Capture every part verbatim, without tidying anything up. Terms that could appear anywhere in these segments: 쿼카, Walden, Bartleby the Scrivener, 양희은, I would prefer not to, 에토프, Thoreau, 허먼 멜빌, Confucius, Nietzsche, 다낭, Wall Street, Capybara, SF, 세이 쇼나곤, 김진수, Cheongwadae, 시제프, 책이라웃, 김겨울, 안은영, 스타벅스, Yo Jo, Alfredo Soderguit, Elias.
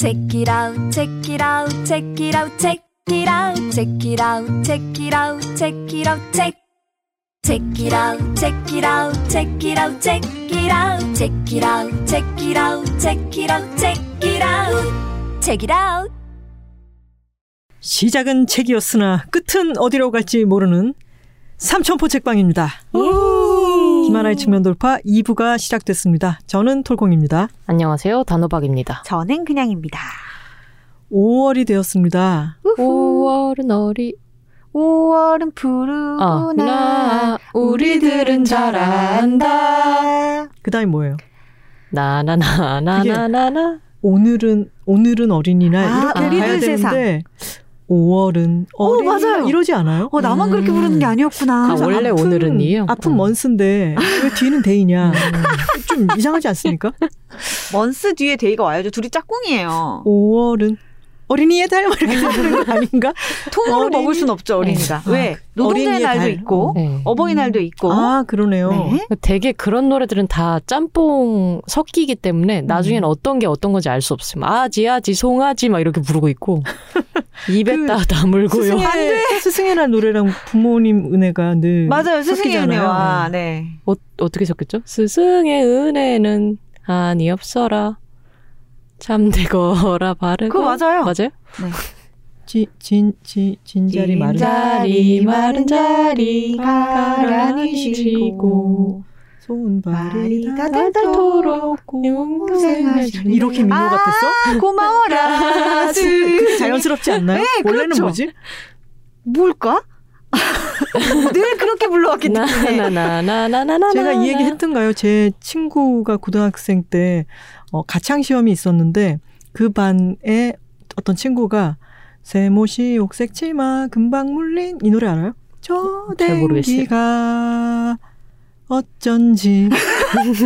Check it out, check it out, check it out, check it out, check it out, check it out, check it out, check. Check it out, check it out, check it out, check it out, check it out, check it out, check it out, check it out, check it out. 시작은 책이었으나 끝은 어디로 갈지 모르는 삼천포 책방입니다. 김하나의 측면 돌파 이 부가 시작됐습니다. 저는 톨콩입니다. 안녕하세요. 단호박입니다. 저는 그냥입니다. 오월이 되었습니다. 우후. 오월은 어리 오월은 푸르구나. 어. 우리들은 잘 안다. 그 다음이 뭐예요? 나나나나나나나. 오늘은 오늘은 어린이날 아, 이렇게 어린이 가야 세상. 되는데 오월은 어린이날 어, 맞아요. 이러지 않아요? 어, 나만 음. 그렇게 부르는 게 아니었구나. 아, 원래 아픈, 오늘은이요? 아픈 어. 먼스인데 왜 뒤는 데이냐. 좀 이상하지 않습니까? 먼스 뒤에 데이가 와야죠. 둘이 짝꿍이에요. 오월은 어린이의 달 이렇게 부르는 거 아닌가? 통으로 어린이? 먹을 순 없죠. 어린이가. 네. 왜? 노동자의 날도 달. 있고 네. 어버이날도 있고. 아 그러네요. 네. 되게 그런 노래들은 다 짬뽕 섞이기 때문에 나중엔 음. 어떤 게 어떤 건지 알 수 없습니다. 아지 아지 송아지 막 이렇게 부르고 있고 입에 다 그 다물고요. 스승의, 스승의 날 노래랑 부모님 은혜가 늘 맞아요. 스승의 은혜와 네. 어, 어떻게 섞였죠? 스승의 은혜는 한이 없어라. 참되거라 바르고 그거 맞아요. 맞아요? 네. 지, 진, 지, 진자리 마른 자리 마른 자리 가라니 쉬고 손발이 다닳도록 고생하시네. 이렇게 민호 같았어? 아, 고마워라. 자연스럽지 않나요? 네, 원래는 그렇죠. 뭐지? 뭘까? 늘 그렇게 불러왔기 때문에 제가 이 얘기 했던가요? 제 친구가 고등학생 때 어, 가창시험이 있었는데 그 반에 어떤 친구가 세모시 옥색 치마 금방 물린 이 노래 알아요? 저 댕기가 어쩐지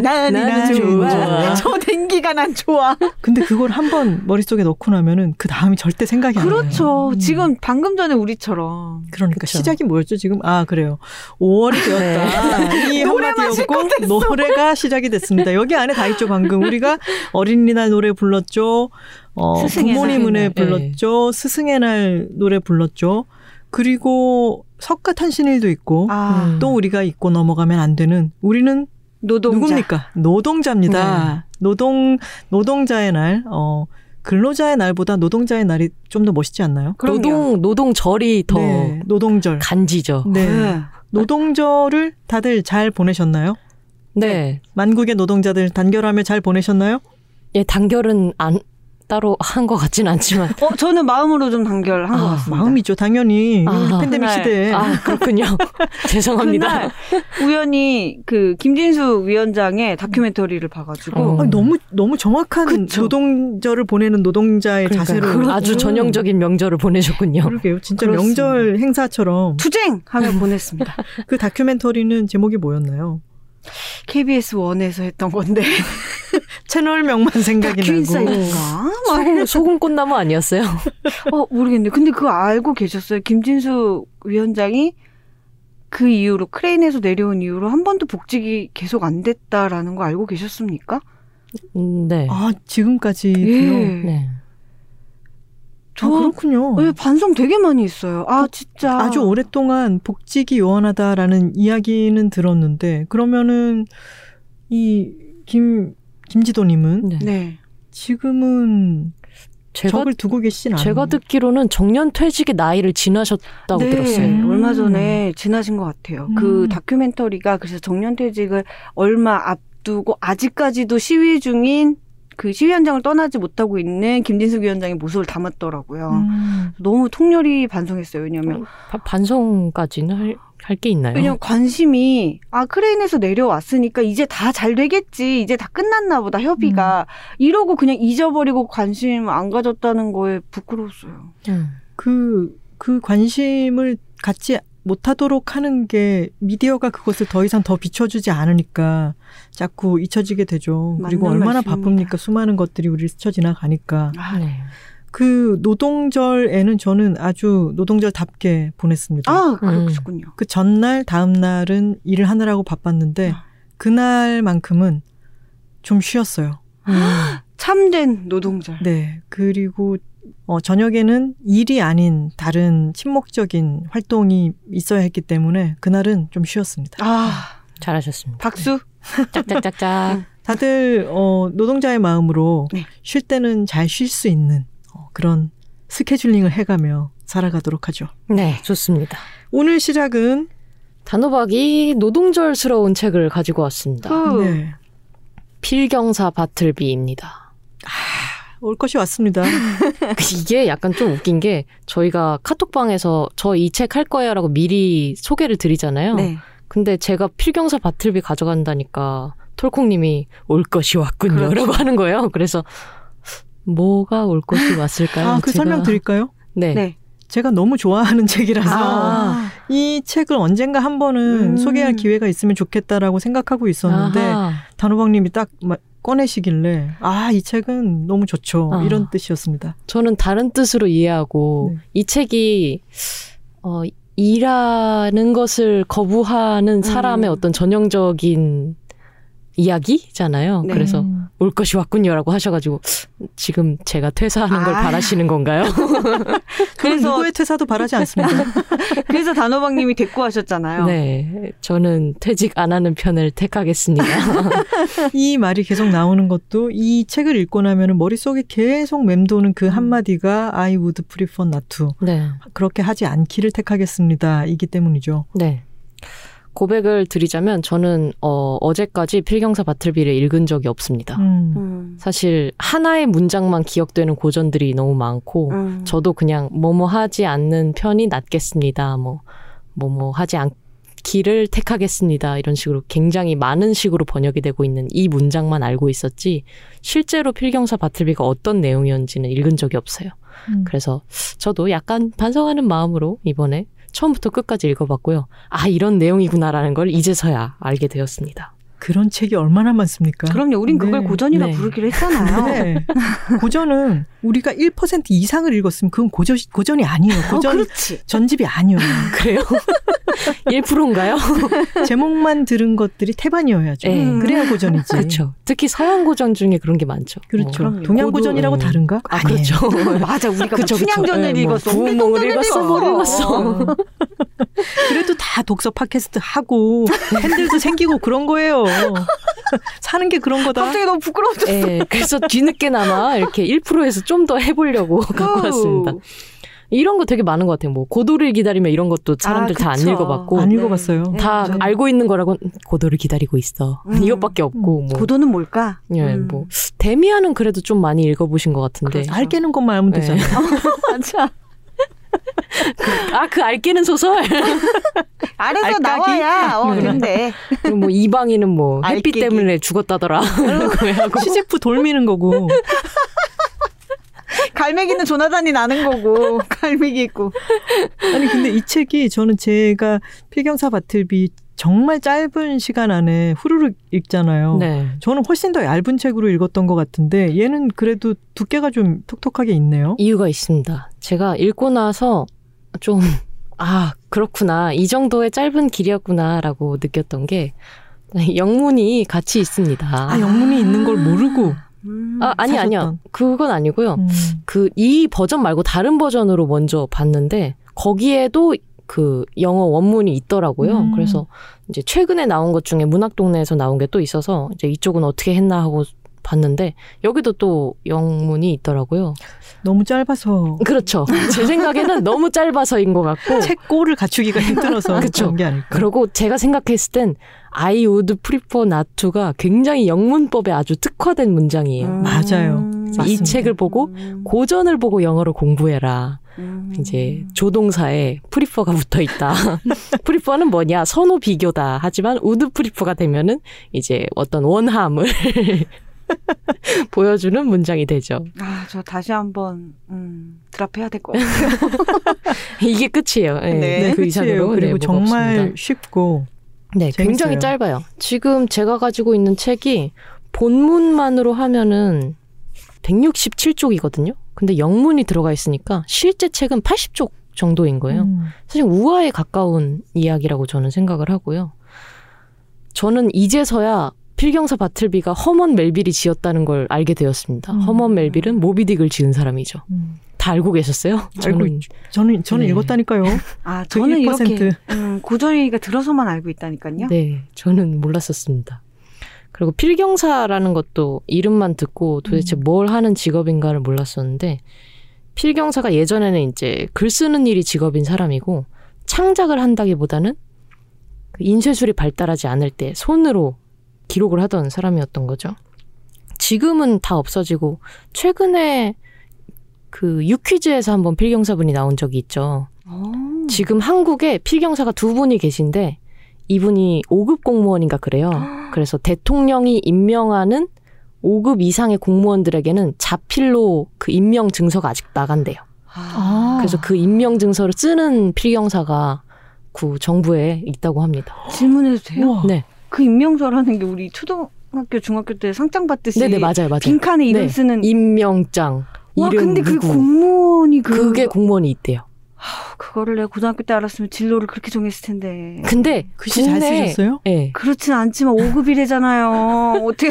나는 좋아. 저 댕기가 난 좋아. 근데 그걸 한번 머릿속에 넣고 나면은 그 다음이 절대 생각이 안 나요. 그렇죠. 음. 지금 방금 전에 우리처럼. 그러니까 그쵸. 시작이 뭐였죠 지금? 아 그래요. 오월이 되었다. 네. 이 한마디였고 노래가 시작이 됐습니다. 여기 안에 다 있죠. 방금 우리가 어린이날 노래 불렀죠. 어, 부모님 은혜 불렀죠. 네. 스승의 날 노래 불렀죠. 그리고 석가탄신일도 있고 아. 또 우리가 잊고 넘어가면 안 되는 우리는 노동자. 누굽니까? 노동자입니다. 네. 노동, 노동자의 날. 어, 근로자의 날보다 노동자의 날이 좀 더 멋있지 않나요? 그럼요. 노동, 노동절이 더 네, 노동절. 간지죠. 네. 네. 노동절을 다들 잘 보내셨나요? 네. 만국의 노동자들 단결하며 잘 보내셨나요? 예, 단결은 안... 따로 한 것 같진 않지만. 어, 저는 마음으로 좀 단결한 아, 것 같습니다. 마음이죠, 당연히. 아, 팬데믹 그날, 시대에. 아, 그렇군요. 죄송합니다. 우연히 그 김진수 위원장의 다큐멘터리를 봐가지고. 어. 아니, 너무, 너무 정확한 그쵸? 노동절을 보내는 노동자의 그러니까요. 자세로. 그렇군요. 아주 전형적인 명절을 보내셨군요. 그러게요. 진짜 그렇습니다. 명절 행사처럼. 투쟁! 하며 보냈습니다. 그 다큐멘터리는 제목이 뭐였나요? 케이비에스 원에서 했던 건데. 채널명만 생각이 나고. 소금 꽃나무 아니었어요? 어, 모르겠네. 근데 그거 알고 계셨어요? 김진수 위원장이 그 이후로 크레인에서 내려온 이후로 한 번도 복직이 계속 안 됐다라는 거 알고 계셨습니까? 음, 네. 아, 지금까지요? 예. 네. 저, 아, 그렇군요. 네, 반성 되게 많이 있어요. 아, 진짜. 아주 오랫동안 복직이 요원하다라는 이야기는 들었는데, 그러면은, 이, 김, 김지도님은? 네. 네. 지금은, 제가, 적을 두고 계시진 않아요. 제가 듣기로는 정년 퇴직의 나이를 지나셨다고 네, 들었어요. 음. 얼마 전에 지나신 것 같아요. 음. 그 다큐멘터리가 그래서 정년 퇴직을 얼마 앞두고, 아직까지도 시위 중인 그 시위 현장을 떠나지 못하고 있는 김진숙 위원장의 모습을 담았더라고요. 음. 너무 통렬히 반성했어요. 왜냐하면 바, 반성까지는 할, 할 게 있나요? 왜냐하면 관심이 아 크레인에서 내려왔으니까 이제 다 잘 되겠지. 이제 다 끝났나 보다 협의가. 음. 이러고 그냥 잊어버리고 관심 안 가졌다는 거에 부끄러웠어요. 음. 그, 그 관심을 갖지 못하도록 하는 게 미디어가 그것을 더 이상 더 비춰주지 않으니까 자꾸 잊혀지게 되죠. 그리고 얼마나 말씀입니다. 바쁩니까? 수많은 것들이 우리를 스쳐 지나가니까. 아, 네. 그 노동절에는 저는 아주 노동절답게 보냈습니다. 아, 그렇군요. 음. 그 전날, 다음 날은 일을 하느라고 바빴는데 아. 그날만큼은 좀 쉬었어요. 음. 참된 노동자. 네. 그리고 어, 저녁에는 일이 아닌 다른 침묵적인 활동이 있어야 했기 때문에 그날은 좀 쉬었습니다. 아, 잘하셨습니다. 박수. 네. 짝짝짝짝. 다들 어, 노동자의 마음으로 네. 쉴 때는 잘 쉴 수 있는 어, 그런 스케줄링을 해가며 살아가도록 하죠. 네, 좋습니다. 오늘 시작은 단호박이 노동절스러운 책을 가지고 왔습니다. 네. 필경사 바틀비입니다. 아, 올 것이 왔습니다. 이게 약간 좀 웃긴 게 저희가 카톡방에서 저 이 책 할 거예요 라고 미리 소개를 드리잖아요. 네. 근데 제가 필경사 바틀비 가져간다니까 톨콩님이 올 것이 왔군요. 그렇죠. 라고 하는 거예요. 그래서 뭐가 올 것이 왔을까요? 아, 그 제가... 설명 드릴까요? 네. 네. 제가 너무 좋아하는 책이라서 아. 이 책을 언젠가 한 번은 음. 소개할 기회가 있으면 좋겠다라고 생각하고 있었는데 아하. 단호박님이 딱 꺼내시길래 아, 이 책은 너무 좋죠. 아. 이런 뜻이었습니다. 저는 다른 뜻으로 이해하고 네. 이 책이 어, 일하는 것을 거부하는 사람의 음. 어떤 전형적인 이야기잖아요. 네. 그래서 올 것이 왔군요라고 하셔가지고 지금 제가 퇴사하는 아. 걸 바라시는 건가요? 저는 누구의 퇴사도 바라지 않습니다. 그래서 단호박님이 대꾸하셨잖아요. 네, 저는 퇴직 안 하는 편을 택하겠습니다. 이 말이 계속 나오는 것도 이 책을 읽고 나면 머릿속에 계속 맴도는 그 한마디가 I would prefer not to. 네. 그렇게 하지 않기를 택하겠습니다. 이기 때문이죠. 네. 고백을 드리자면 저는 어, 어제까지 필경사 바틀비를 읽은 적이 없습니다. 음. 사실 하나의 문장만 기억되는 고전들이 너무 많고 음. 저도 그냥 뭐뭐 하지 않는 편이 낫겠습니다. 뭐 뭐뭐 하지 않기를 택하겠습니다. 이런 식으로 굉장히 많은 식으로 번역이 되고 있는 이 문장만 알고 있었지 실제로 필경사 바틀비가 어떤 내용이었는지는 읽은 적이 없어요. 음. 그래서 저도 약간 반성하는 마음으로 이번에 처음부터 끝까지 읽어봤고요. 아, 이런 내용이구나라는 걸 이제서야 알게 되었습니다. 그런 책이 얼마나 많습니까? 그럼요. 우린 네. 그걸 고전이라 네. 부르기로 했잖아요. 네. 고전은 우리가 일 퍼센트 이상을 읽었으면 그건 고전, 고전이 아니에요. 고전 어, 전집이 아니에요. 그래요? 일 퍼센트인가요? 제목만 들은 것들이 태반이어야죠. 네. 그래야 고전이지. 그렇죠. 특히 서양 고전 중에 그런 게 많죠. 그렇죠. 어, 동양 고도, 고전이라고 음. 다른가? 아, 아니에요. 그렇죠. 맞아. 우리가 그쵸, 춘향전을 네, 읽었어. 동몽을 읽었어. 뭘 읽었어. 그래도 다 독서 팟캐스트 하고 핸들도 생기고 그런 거예요. 사는 게 그런 거다. 갑자기 너무 부끄러워졌어. 네, 그래서 뒤늦게나마 이렇게 일 퍼센트에서 좀 더 해보려고 갖고 왔습니다. 이런 거 되게 많은 것 같아요. 뭐 고도를 기다리며 이런 것도 사람들 아, 다 안 읽어봤고 안 읽어봤어요. 네. 다 네. 알고 있는 거라고 고도를 기다리고 있어. 음. 이것밖에 없고 뭐. 고도는 뭘까? 예, 음. 뭐 데미안은 그래도 좀 많이 읽어보신 것 같은데 그렇죠. 알 깨는 것만 알면 되잖아요. 네. 맞아. 아, 그 알 깨는 소설? 알에서 알까기? 나와야 어, 근데 뭐 이방인은 뭐 햇빛 알깨기. 때문에 죽었다더라. 시제프 돌미는 거고 갈매기는 조나단이 나는 거고 갈매기 있고. 아니 근데 이 책이 저는 제가 필경사 바틀비 정말 짧은 시간 안에 후루룩 읽잖아요. 네. 저는 훨씬 더 얇은 책으로 읽었던 것 같은데 얘는 그래도 두께가 좀 톡톡하게 있네요. 이유가 있습니다. 제가 읽고 나서 좀 아 그렇구나 이 정도의 짧은 길이었구나라고 느꼈던 게 영문이 같이 있습니다. 아 영문이 아. 있는 걸 모르고. 음, 아, 아니, 사셨던. 아니요. 그건 아니고요. 음. 그, 이 버전 말고 다른 버전으로 먼저 봤는데, 거기에도 그 영어 원문이 있더라고요. 음. 그래서 이제 최근에 나온 것 중에 문학동네에서 나온 게 또 있어서, 이제 이쪽은 어떻게 했나 하고 봤는데, 여기도 또 영문이 있더라고요. 너무 짧아서. 그렇죠. 제 생각에는 너무 짧아서인 것 같고. 책 꼴을 갖추기가 힘들어서. 그쵸. 그런 게 아닐까. 그리고 제가 생각했을 땐, I would prefer not to가 굉장히 영문법에 아주 특화된 문장이에요. 음. 맞아요. 이 책을 보고 고전을 보고 영어를 공부해라. 음. 이제 조동사에 prefer가 붙어 있다. prefer는 뭐냐? 선호 비교다. 하지만 would prefer가 되면은 이제 어떤 원함을 보여주는 문장이 되죠. 아, 저 다시 한번 음, 드랍해야 될 것 같아요. 이게 끝이에요. 네, 네, 그 이상으로. 그리고 네, 정말 없습니다. 쉽고. 네, 재밌어요. 굉장히 짧아요. 지금 제가 가지고 있는 책이 본문만으로 하면은 백육십칠 쪽이거든요. 근데 영문이 들어가 있으니까 실제 책은 팔십 쪽 정도인 거예요. 음. 사실 우화에 가까운 이야기라고 저는 생각을 하고요. 저는 이제서야 필경사 바틀비가 허먼 멜빌이 지었다는 걸 알게 되었습니다. 음. 허먼 멜빌은 모비딕을 지은 사람이죠. 음. 다 알고 계셨어요? 저는, 알고 있죠. 저는, 저는 네. 읽었다니까요. 아, 저는 일 퍼센트. 이렇게 음, 고전이니까 들어서만 알고 있다니까요. 네, 저는 몰랐었습니다. 그리고 필경사라는 것도 이름만 듣고 도대체 음. 뭘 하는 직업인가를 몰랐었는데, 필경사가 예전에는 이제 글 쓰는 일이 직업인 사람이고, 창작을 한다기보다는 인쇄술이 발달하지 않을 때 손으로 기록을 하던 사람이었던 거죠. 지금은 다 없어지고, 최근에 그 유퀴즈에서 한번 필경사분이 나온 적이 있죠. 오. 지금 한국에 필경사가 두 분이 계신데, 이분이 오 급 공무원인가 그래요. 그래서 대통령이 임명하는 오 급 이상의 공무원들에게는 자필로 그 임명 증서가 아직 나간대요. 아. 그래서 그 임명 증서를 쓰는 필경사가 그 정부에 있다고 합니다. 질문해도 돼요? 우와. 네. 그 임명서라는 게 우리 초등학교, 중학교 때 상장 받듯이 네네, 맞아요, 맞아요. 빈칸에 이름 네. 쓰는 임명장. 와, 근데 그 공무원이 그... 그게 공무원이 있대요. 하, 그거를 내가 고등학교 때 알았으면 진로를 그렇게 정했을 텐데. 근데 글씨 국내... 잘 쓰셨어요? 네. 그렇진 않지만 오 급이래잖아요. 어떻게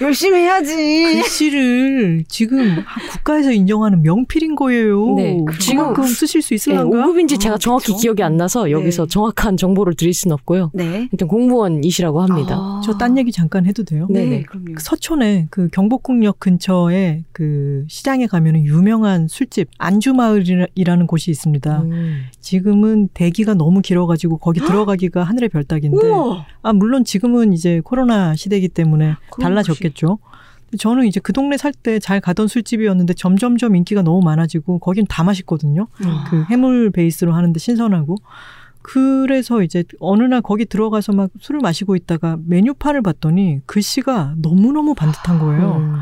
열심히 해야지. 글씨를 지금 국가에서 인정하는 명필인 거예요. 네. 지금 쓰실 수 있을란가? 네, 오 급인지 아, 제가 정확히 그렇죠? 기억이 안 나서 여기서 네. 정확한 정보를 드릴 수는 없고요. 네. 일단 공무원이시라고 합니다. 아. 저 딴 얘기 잠깐 해도 돼요? 네, 네. 그럼요. 서촌에 그 경복궁역 근처에 그 시장에 가면은 유명한 술집 안주마을이라는 곳이 있습니다. 음. 지금은 대기가 너무 길어가지고 거기 들어가기가 하늘의 별따기인데, 아, 물론 지금은 이제 코로나 시대이기 때문에 달라졌겠죠. 저는 이제 그 동네 살 때 잘 가던 술집이었는데 점점점 인기가 너무 많아지고 거긴 다 맛있거든요. 음. 그 해물 베이스로 하는데 신선하고. 그래서 이제 어느 날 거기 들어가서 막 술을 마시고 있다가 메뉴판을 봤더니 글씨가 너무너무 반듯한 거예요. 음.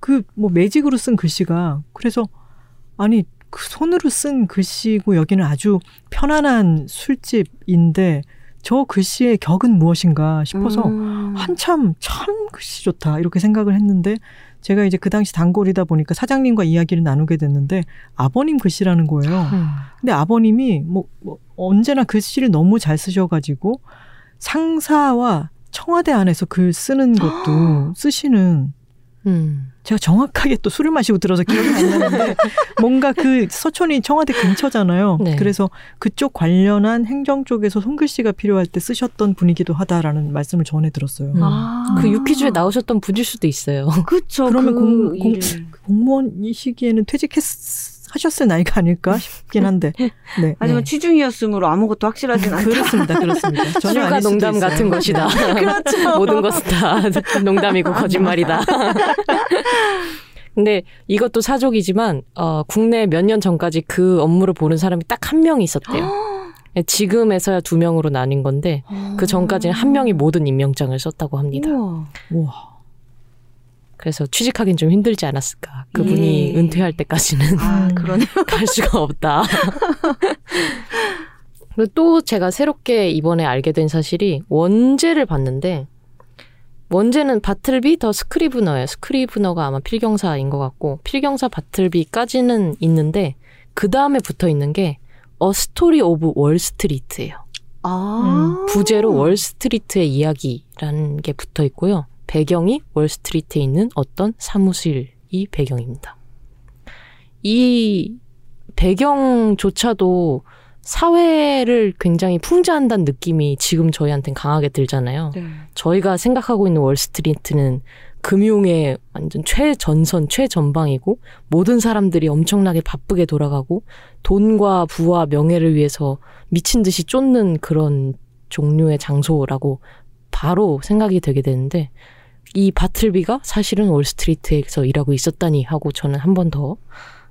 그 뭐 매직으로 쓴 글씨가. 그래서 아니 그 손으로 쓴 글씨고 여기는 아주 편안한 술집인데 저 글씨의 격은 무엇인가 싶어서 음. 한참 참 글씨 좋다 이렇게 생각을 했는데, 제가 이제 그 당시 단골이다 보니까 사장님과 이야기를 나누게 됐는데 아버님 글씨라는 거예요. 음. 근데 아버님이 뭐, 뭐 언제나 글씨를 너무 잘 쓰셔가지고 상사와 청와대 안에서 글 쓰는 것도 쓰시는 음. 제가 정확하게 또 술을 마시고 들어서 기억이 안 나는데 뭔가 그 서촌이 청와대 근처잖아요. 네. 그래서 그쪽 관련한 행정 쪽에서 손글씨가 필요할 때 쓰셨던 분이기도 하다라는 말씀을 전해 들었어요. 아. 그 유퀴즈에 나오셨던 분일 수도 있어요. 그렇죠. 그러면 그 공, 공, 공무원이시기에는 퇴직하셨을 나이가 아닐까 싶긴 한데. 네. 하지만 네. 취중이었으므로 아무것도 확실하진 않다. 그렇습니다. 그렇습니다. 전혀 아닐 수도 농담 있어요. 같은 것이다. 그렇죠. 모든 것은 다 농담이고 거짓말이다. 근데 이것도 사족이지만 어, 국내에 몇 년 전까지 그 업무를 보는 사람이 딱 한 명이 있었대요. 지금에서야 두 명으로 나뉜 건데 그 전까지는 한 명이 모든 임명장을 썼다고 합니다. 우와. 우와. 그래서 취직하기는 좀 힘들지 않았을까. 그분이 예. 은퇴할 때까지는 아, 그러네요. 갈 수가 없다. 그리고 또 제가 새롭게 이번에 알게 된 사실이 원제를 봤는데, 원제는 바틀비 더 스크리브너예요. 스크리브너가 아마 필경사인 것 같고, 필경사 바틀비까지는 있는데 그 다음에 붙어 있는 게 A Story of Wall Street예요. 아~ 음, 부제로 월스트리트의 이야기라는 게 붙어 있고요. 배경이 월스트리트에 있는 어떤 사무실이 배경입니다. 이 배경조차도 사회를 굉장히 풍자한다는 느낌이 지금 저희한테는 강하게 들잖아요. 네. 저희가 생각하고 있는 월스트리트는 금융의 완전 최전선, 최전방이고 모든 사람들이 엄청나게 바쁘게 돌아가고 돈과 부와 명예를 위해서 미친 듯이 쫓는 그런 종류의 장소라고 바로 생각이 되게 되는데, 이 바틀비가 사실은 월스트리트에서 일하고 있었다니 하고 저는 한 번 더,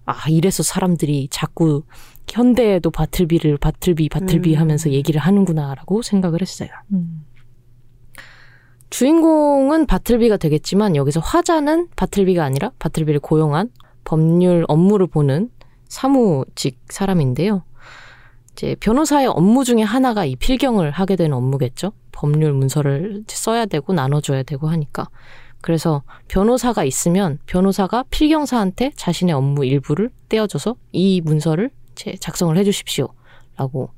아, 이래서 사람들이 자꾸 현대에도 바틀비를 바틀비 바틀비 음. 하면서 얘기를 하는구나라고 생각을 했어요. 음. 주인공은 바틀비가 되겠지만 여기서 화자는 바틀비가 아니라 바틀비를 고용한 법률 업무를 보는 사무직 사람인데요. 이제 변호사의 업무 중에 하나가 이 필경을 하게 되는 업무겠죠. 법률 문서를 써야 되고 나눠줘야 되고 하니까. 그래서 변호사가 있으면 변호사가 필경사한테 자신의 업무 일부를 떼어줘서 이 문서를 이제 작성을 해주십시오 라고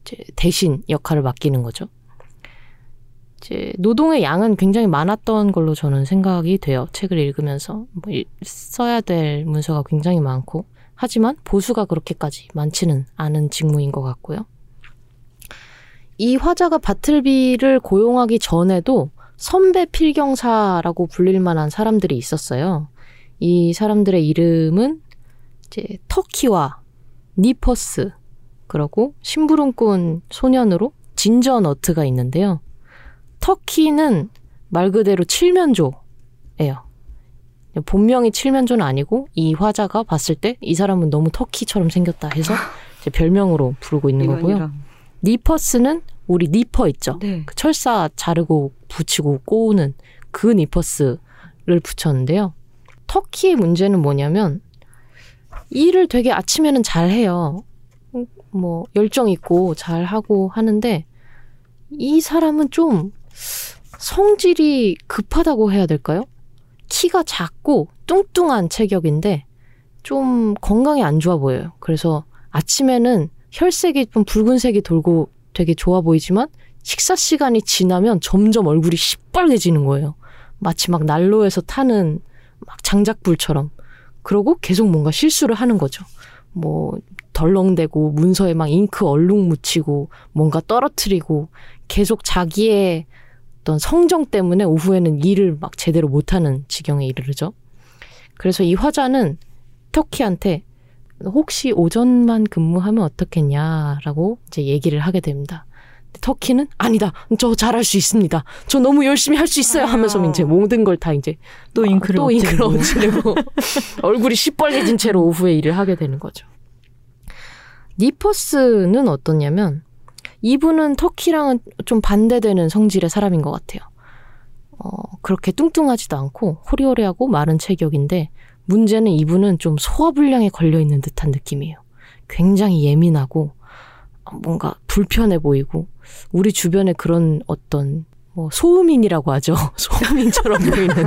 이제 대신 역할을 맡기는 거죠. 이제 노동의 양은 굉장히 많았던 걸로 저는 생각이 돼요. 책을 읽으면서 뭐 써야 될 문서가 굉장히 많고, 하지만 보수가 그렇게까지 많지는 않은 직무인 것 같고요. 이 화자가 바틀비를 고용하기 전에도 선배 필경사라고 불릴 만한 사람들이 있었어요. 이 사람들의 이름은 이제 터키와 니퍼스, 그리고 심부름꾼 소년으로 진저너트가 있는데요. 터키는 말 그대로 칠면조예요. 본명이 칠면조는 아니고 이 화자가 봤을 때 이 사람은 너무 터키처럼 생겼다 해서 이제 별명으로 부르고 있는 거고요. 아니라. 니퍼스는 우리 니퍼 있죠. 네. 그 철사 자르고 붙이고 꼬우는 그 니퍼스를 붙였는데요. 터키의 문제는 뭐냐면 일을 되게 아침에는 잘해요. 뭐 열정 있고 잘하고 하는데 이 사람은 좀 성질이 급하다고 해야 될까요? 키가 작고 뚱뚱한 체격인데 좀 건강이 안 좋아 보여요. 그래서 아침에는 혈색이 좀 붉은색이 돌고 되게 좋아 보이지만 식사 시간이 지나면 점점 얼굴이 시뻘개지는 거예요. 마치 막 난로에서 타는 막 장작불처럼. 그러고 계속 뭔가 실수를 하는 거죠. 뭐 덜렁대고 문서에 막 잉크 얼룩 묻히고 뭔가 떨어뜨리고 계속 자기의 어떤 성정 때문에 오후에는 일을 막 제대로 못하는 지경에 이르르죠. 그래서 이 화자는 터키한테 혹시 오전만 근무하면 어떻겠냐라고 이제 얘기를 하게 됩니다. 터키는 아니다. 저 잘할 수 있습니다. 저 너무 열심히 할 수 있어요. 하면서 이제 모든 걸 다 이제 또 잉크를 아, 또 잉크를 어찌내고 얼굴이 시뻘개진 채로 오후에 일을 하게 되는 거죠. 니퍼스는 어떠냐면 이분은 터키랑은 좀 반대되는 성질의 사람인 것 같아요. 어, 그렇게 뚱뚱하지도 않고 호리호리하고 마른 체격인데 문제는 이분은 좀 소화불량에 걸려있는 듯한 느낌이에요. 굉장히 예민하고 뭔가 불편해 보이고 우리 주변에 그런 어떤 뭐 소음인이라고 하죠. 소음인처럼 보이는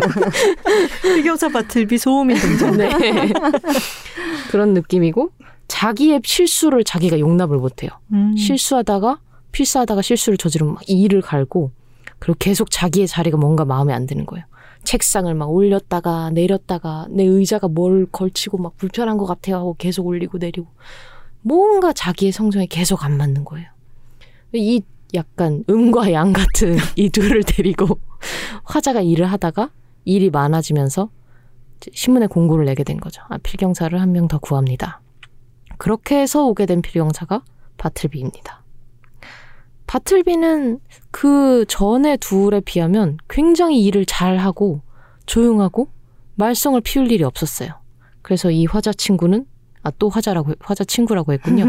필경사 바틀비 소음인 등장. 네. 그런 느낌이고 자기의 실수를 자기가 용납을 못해요. 음. 실수하다가 필사하다가 실수를 저지르면 막 이를 갈고 그리고 계속 자기의 자리가 뭔가 마음에 안 드는 거예요. 책상을 막 올렸다가 내렸다가 내 의자가 뭘 걸치고 막 불편한 것 같아요 하고 계속 올리고 내리고 뭔가 자기의 성정에 계속 안 맞는 거예요. 이 약간 음과 양 같은 이 둘을 데리고 화자가 일을 하다가 일이 많아지면서 신문에 공고를 내게 된 거죠. 아, 필경사를 한 명 더 구합니다. 그렇게 해서 오게 된 필경사가 바틀비입니다. 바틀비는 그 전에 둘에 비하면 굉장히 일을 잘하고 조용하고 말썽을 피울 일이 없었어요. 그래서 이 화자 친구는 아, 또 화자라고, 화자 친구라고 했군요.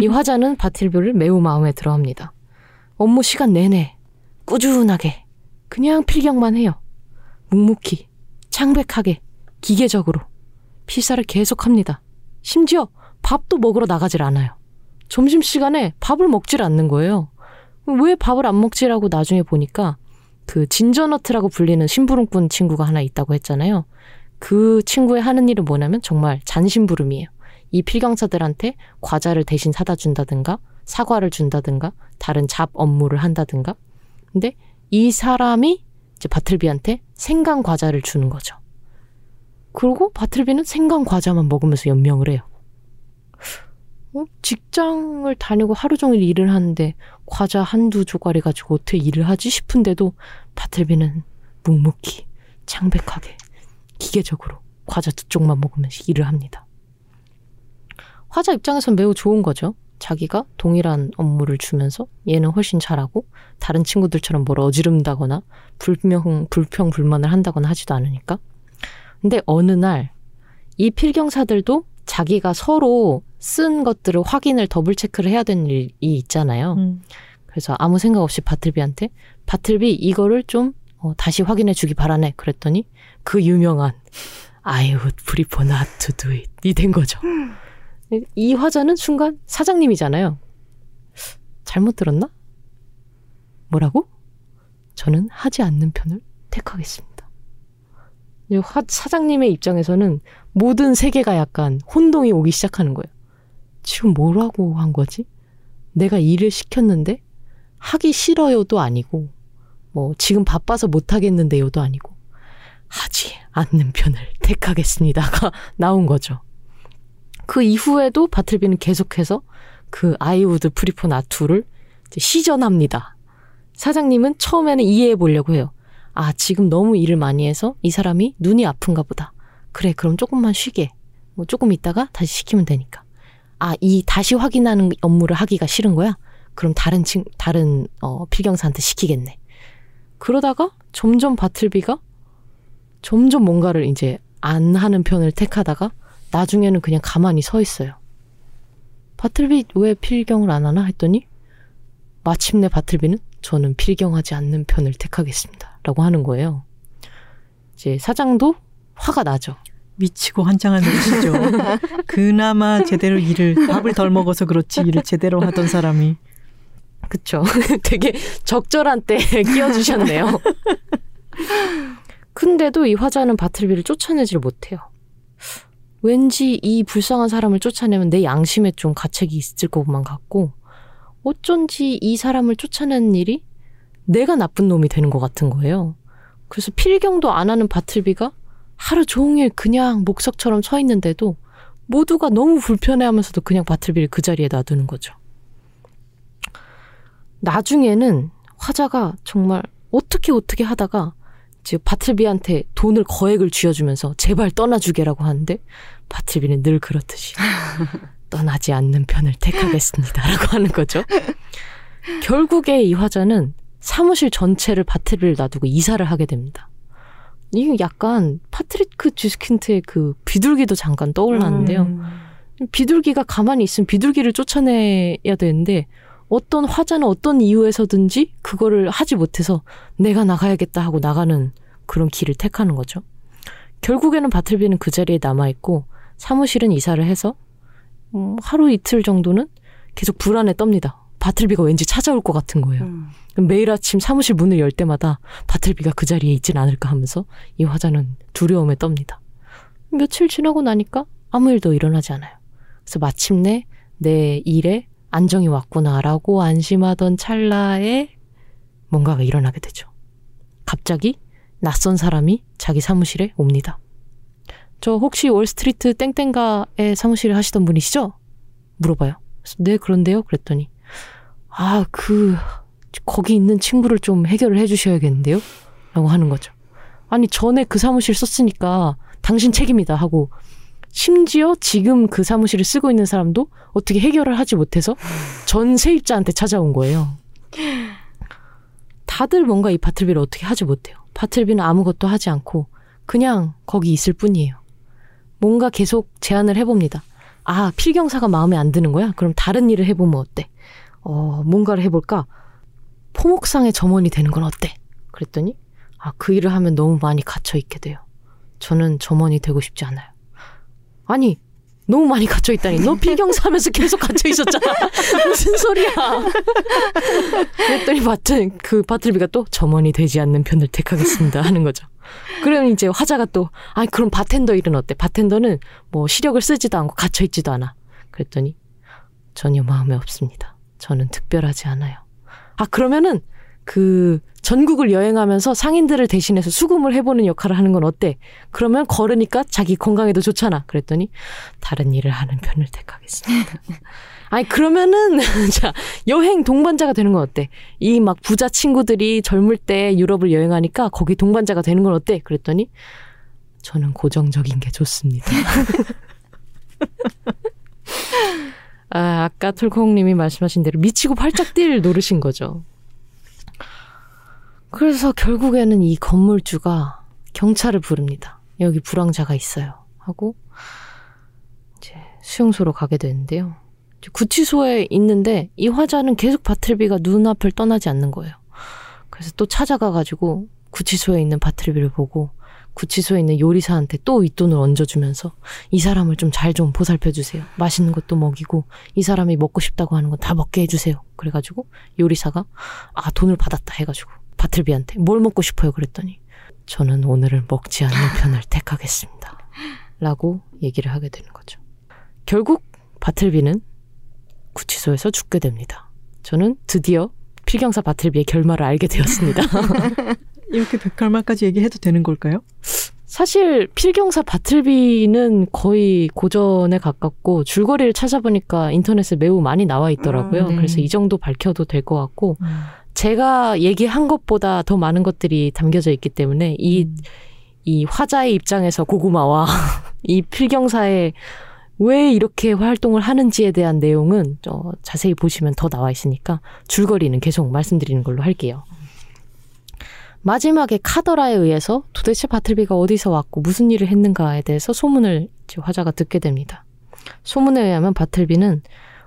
이 화자는 바틀비를 매우 마음에 들어합니다. 업무 시간 내내 꾸준하게 그냥 필경만 해요. 묵묵히, 창백하게, 기계적으로 필사를 계속합니다. 심지어 밥도 먹으러 나가질 않아요. 점심시간에 밥을 먹질 않는 거예요. 왜 밥을 안 먹지라고 나중에 보니까 그 진저너트라고 불리는 심부름꾼 친구가 하나 있다고 했잖아요. 그 친구의 하는 일은 뭐냐면 정말 잔심부름이에요. 이 필경사들한테 과자를 대신 사다 준다든가 사과를 준다든가 다른 잡 업무를 한다든가. 근데 이 사람이 이제 바틀비한테 생강 과자를 주는 거죠. 그리고 바틀비는 생강 과자만 먹으면서 연명을 해요. 어? 직장을 다니고 하루 종일 일을 하는데 과자 한두 조각이 가지고 어떻게 일을 하지 싶은데도 바틀비는 묵묵히 창백하게 기계적으로 과자 두 쪽만 먹으면서 일을 합니다. 화자 입장에선 매우 좋은 거죠. 자기가 동일한 업무를 주면서 얘는 훨씬 잘하고 다른 친구들처럼 뭘 어지른다거나 불평, 불평 불만을 한다거나 하지도 않으니까. 근데 어느 날 이 필경사들도 자기가 서로 쓴 것들을 확인을 더블 체크를 해야 되는 일이 있잖아요. 음. 그래서 아무 생각 없이 바틀비한테 바틀비 이거를 좀 어, 다시 확인해 주기 바라네 그랬더니 그 유명한 I would prefer not to do it 이 된 거죠. 이 화자는 순간 사장님이잖아요. 잘못 들었나? 뭐라고? 저는 하지 않는 편을 택하겠습니다. 화, 사장님의 입장에서는 모든 세계가 약간 혼동이 오기 시작하는 거예요. 지금 뭐라고 한 거지? 내가 일을 시켰는데 하기 싫어요도 아니고 뭐 지금 바빠서 못하겠는데요도 아니고 하지 않는 편을 택하겠습니다가 나온 거죠. 그 이후에도 바틀비는 계속해서 그 I would prefer not to를 시전합니다. 사장님은 처음에는 이해해 보려고 해요. 아, 지금 너무 일을 많이 해서 이 사람이 눈이 아픈가 보다. 그래, 그럼 조금만 쉬게. 뭐 조금 있다가 다시 시키면 되니까. 아, 이 다시 확인하는 업무를 하기가 싫은 거야? 그럼 다른 친, 다른 어, 필경사한테 시키겠네. 그러다가 점점 바틀비가 점점 뭔가를 이제 안 하는 편을 택하다가 나중에는 그냥 가만히 서 있어요. 바틀비 왜 필경을 안 하나 했더니 마침내 바틀비는 저는 필경하지 않는 편을 택하겠습니다. 라고 하는 거예요. 이제 사장도 화가 나죠. 미치고 환장한 눈치죠. 그나마 제대로 일을, 밥을 덜 먹어서 그렇지 일을 제대로 하던 사람이. 그쵸. 되게 적절한 때 끼워주셨네요. 근데도 이 화자는 바틀비를 쫓아내지를 못해요. 왠지 이 불쌍한 사람을 쫓아내면 내 양심에 좀 가책이 있을 것만 같고 어쩐지 이 사람을 쫓아내는 일이 내가 나쁜 놈이 되는 것 같은 거예요. 그래서 필경도 안 하는 바틀비가 하루 종일 그냥 목석처럼 서 있는데도 모두가 너무 불편해하면서도 그냥 바틀비를 그 자리에 놔두는 거죠. 나중에는 화자가 정말 어떻게 어떻게 하다가 이제 바틀비한테 돈을 거액을 쥐어주면서 제발 떠나주게라고 하는데 바틀비는 늘 그렇듯이 떠나지 않는 편을 택하겠습니다라고 하는 거죠. 결국에 이 화자는 사무실 전체를 바틀비를 놔두고 이사를 하게 됩니다. 이게 약간 파트리크 듀스킨트의 그 비둘기도 잠깐 떠올랐는데요. 음. 비둘기가 가만히 있으면 비둘기를 쫓아내야 되는데 어떤 화자는 어떤 이유에서든지 그거를 하지 못해서 내가 나가야겠다 하고 나가는 그런 길을 택하는 거죠. 결국에는 바틀비는 그 자리에 남아있고 사무실은 이사를 해서 음, 하루 이틀 정도는 계속 불안에 떱니다. 바틀비가 왠지 찾아올 것 같은 거예요. 음. 매일 아침 사무실 문을 열 때마다 바틀비가 그 자리에 있진 않을까 하면서 이 화자는 두려움에 떱니다. 며칠 지나고 나니까 아무 일도 일어나지 않아요. 그래서 마침내 내 일에 안정이 왔구나라고 안심하던 찰나에 뭔가가 일어나게 되죠. 갑자기 낯선 사람이 자기 사무실에 옵니다. 저 혹시 월스트리트 땡땡가에 사무실을 하시던 분이시죠? 물어봐요. 그래서 네, 그런데요? 그랬더니 아, 그 거기 있는 친구를 좀 해결을 해주셔야겠는데요? 라고 하는 거죠. 아니, 전에 그 사무실 썼으니까 당신 책임이다 하고 심지어 지금 그 사무실을 쓰고 있는 사람도 어떻게 해결을 하지 못해서 전 세입자한테 찾아온 거예요. 다들 뭔가 이 바틀비를 어떻게 하지 못해요. 바틀비는 아무것도 하지 않고 그냥 거기 있을 뿐이에요. 뭔가 계속 제안을 해봅니다. 아, 필경사가 마음에 안 드는 거야? 그럼 다른 일을 해보면 어때? 어, 뭔가를 해볼까? 포목상의 점원이 되는 건 어때? 그랬더니 아, 그 일을 하면 너무 많이 갇혀 있게 돼요. 저는 점원이 되고 싶지 않아요. 아니, 너무 많이 갇혀있다니. 너 필경사 하면서 계속 갇혀있었잖아. 무슨 소리야. 그랬더니 바튼, 그 바틀비가 또 점원이 되지 않는 편을 택하겠습니다 하는 거죠. 그럼 이제 화자가 또 아니, 그럼 바텐더 일은 어때? 바텐더는 뭐 시력을 쓰지도 않고 갇혀있지도 않아. 그랬더니 전혀 마음에 없습니다. 저는 특별하지 않아요. 아, 그러면은 그 전국을 여행하면서 상인들을 대신해서 수금을 해보는 역할을 하는 건 어때? 그러면 걸으니까 자기 건강에도 좋잖아. 그랬더니 다른 일을 하는 편을 택하겠습니다. 아니, 그러면은 자, 여행 동반자가 되는 건 어때? 이 막 부자 친구들이 젊을 때 유럽을 여행하니까 거기 동반자가 되는 건 어때? 그랬더니 저는 고정적인 게 좋습니다. 아, 아까 톨콩님이 말씀하신 대로 미치고 팔짝 뛸 노릇인 거죠. 그래서 결국에는 이 건물주가 경찰을 부릅니다. 여기 불황자가 있어요. 하고 이제 수용소로 가게 되는데요. 구치소에 있는데 이 화자는 계속 바틀비가 눈앞을 떠나지 않는 거예요. 그래서 또 찾아가가지고 구치소에 있는 바틀비를 보고 구치소에 있는 요리사한테 또 윗돈을 얹어주면서 이 사람을 좀 잘 좀 보살펴주세요. 맛있는 것도 먹이고 이 사람이 먹고 싶다고 하는 건 다 먹게 해주세요. 그래가지고 요리사가 아, 돈을 받았다 해가지고 바틀비한테 뭘 먹고 싶어요? 그랬더니 저는 오늘은 먹지 않는 편을 택하겠습니다 라고 얘기를 하게 되는 거죠. 결국 바틀비는 구치소에서 죽게 됩니다. 저는 드디어 필경사 바틀비의 결말을 알게 되었습니다. 이렇게 결말까지 얘기해도 되는 걸까요? 사실 필경사 바틀비는 거의 고전에 가깝고 줄거리를 찾아보니까 인터넷에 매우 많이 나와 있더라고요. 아, 네. 그래서 이 정도 밝혀도 될 것 같고 음. 제가 얘기한 것보다 더 많은 것들이 담겨져 있기 때문에 이, 음. 이 화자의 입장에서 고구마와 이 필경사의 왜 이렇게 활동을 하는지에 대한 내용은 저 자세히 보시면 더 나와 있으니까 줄거리는 계속 말씀드리는 걸로 할게요. 마지막에 카더라에 의해서 도대체 바틀비가 어디서 왔고 무슨 일을 했는가에 대해서 소문을 화자가 듣게 됩니다. 소문에 의하면 바틀비는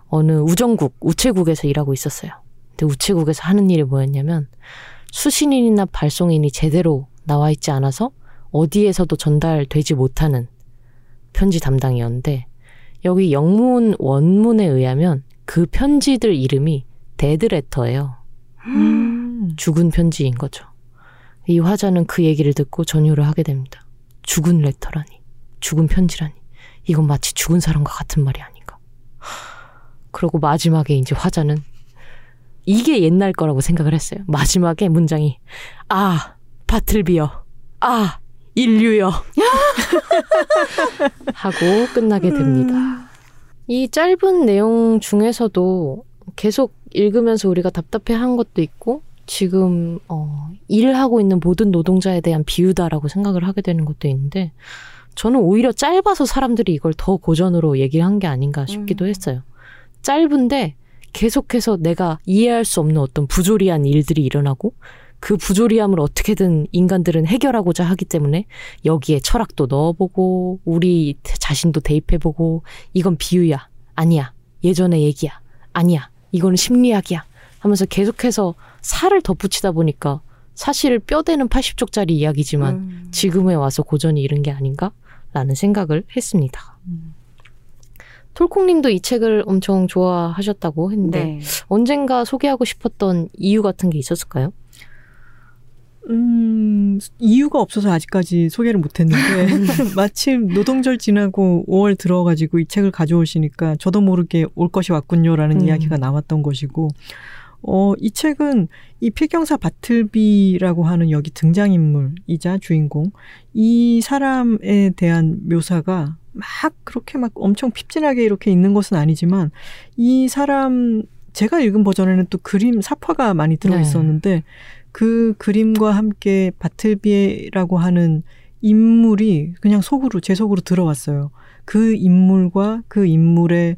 어느 우정국, 우체국에서 일하고 있었어요. 근데 우체국에서 하는 일이 뭐였냐면 수신인이나 발송인이 제대로 나와 있지 않아서 어디에서도 전달되지 못하는 편지 담당이었는데 여기 영문 원문에 의하면 그 편지들 이름이 데드레터예요. 음. 죽은 편지인 거죠. 이 화자는 그 얘기를 듣고 전율을 하게 됩니다. 죽은 레터라니, 죽은 편지라니, 이건 마치 죽은 사람과 같은 말이 아닌가. 그러고 마지막에 이제 화자는 이게 옛날 거라고 생각을 했어요. 마지막에 문장이 아, 바틀비여, 아, 인류여 하고 끝나게 됩니다. 음. 이 짧은 내용 중에서도 계속 읽으면서 우리가 답답해한 것도 있고 지금 어, 일을 하고 있는 모든 노동자에 대한 비유다라고 생각을 하게 되는 것도 있는데 저는 오히려 짧아서 사람들이 이걸 더 고전으로 얘기를 한 게 아닌가 싶기도 했어요. 짧은데 계속해서 내가 이해할 수 없는 어떤 부조리한 일들이 일어나고 그 부조리함을 어떻게든 인간들은 해결하고자 하기 때문에 여기에 철학도 넣어보고 우리 자신도 대입해보고 이건 비유야, 아니야, 예전의 얘기야, 아니야, 이건 심리학이야 하면서 계속해서 살을 덧붙이다 보니까 사실 뼈대는 팔십 쪽짜리 이야기지만 음. 지금에 와서 고전이 이런 게 아닌가라는 생각을 했습니다. 음. 톨콩님도 이 책을 엄청 좋아하셨다고 했는데 네. 언젠가 소개하고 싶었던 이유 같은 게 있었을까요? 음, 이유가 없어서 아직까지 소개를 못했는데 마침 노동절 지나고 오월 들어가지고 이 책을 가져오시니까 저도 모르게 올 것이 왔군요라는 음. 이야기가 나왔던 것이고 어, 이 책은 이 필경사 바틀비라고 하는 여기 등장인물이자 주인공 이 사람에 대한 묘사가 막 그렇게 막 엄청 핍진하게 이렇게 있는 것은 아니지만 이 사람 제가 읽은 버전에는 또 그림 삽화가 많이 들어있었는데 네. 그 그림과 함께 바틀비라고 하는 인물이 그냥 속으로 제 속으로 들어왔어요. 그 인물과 그 인물의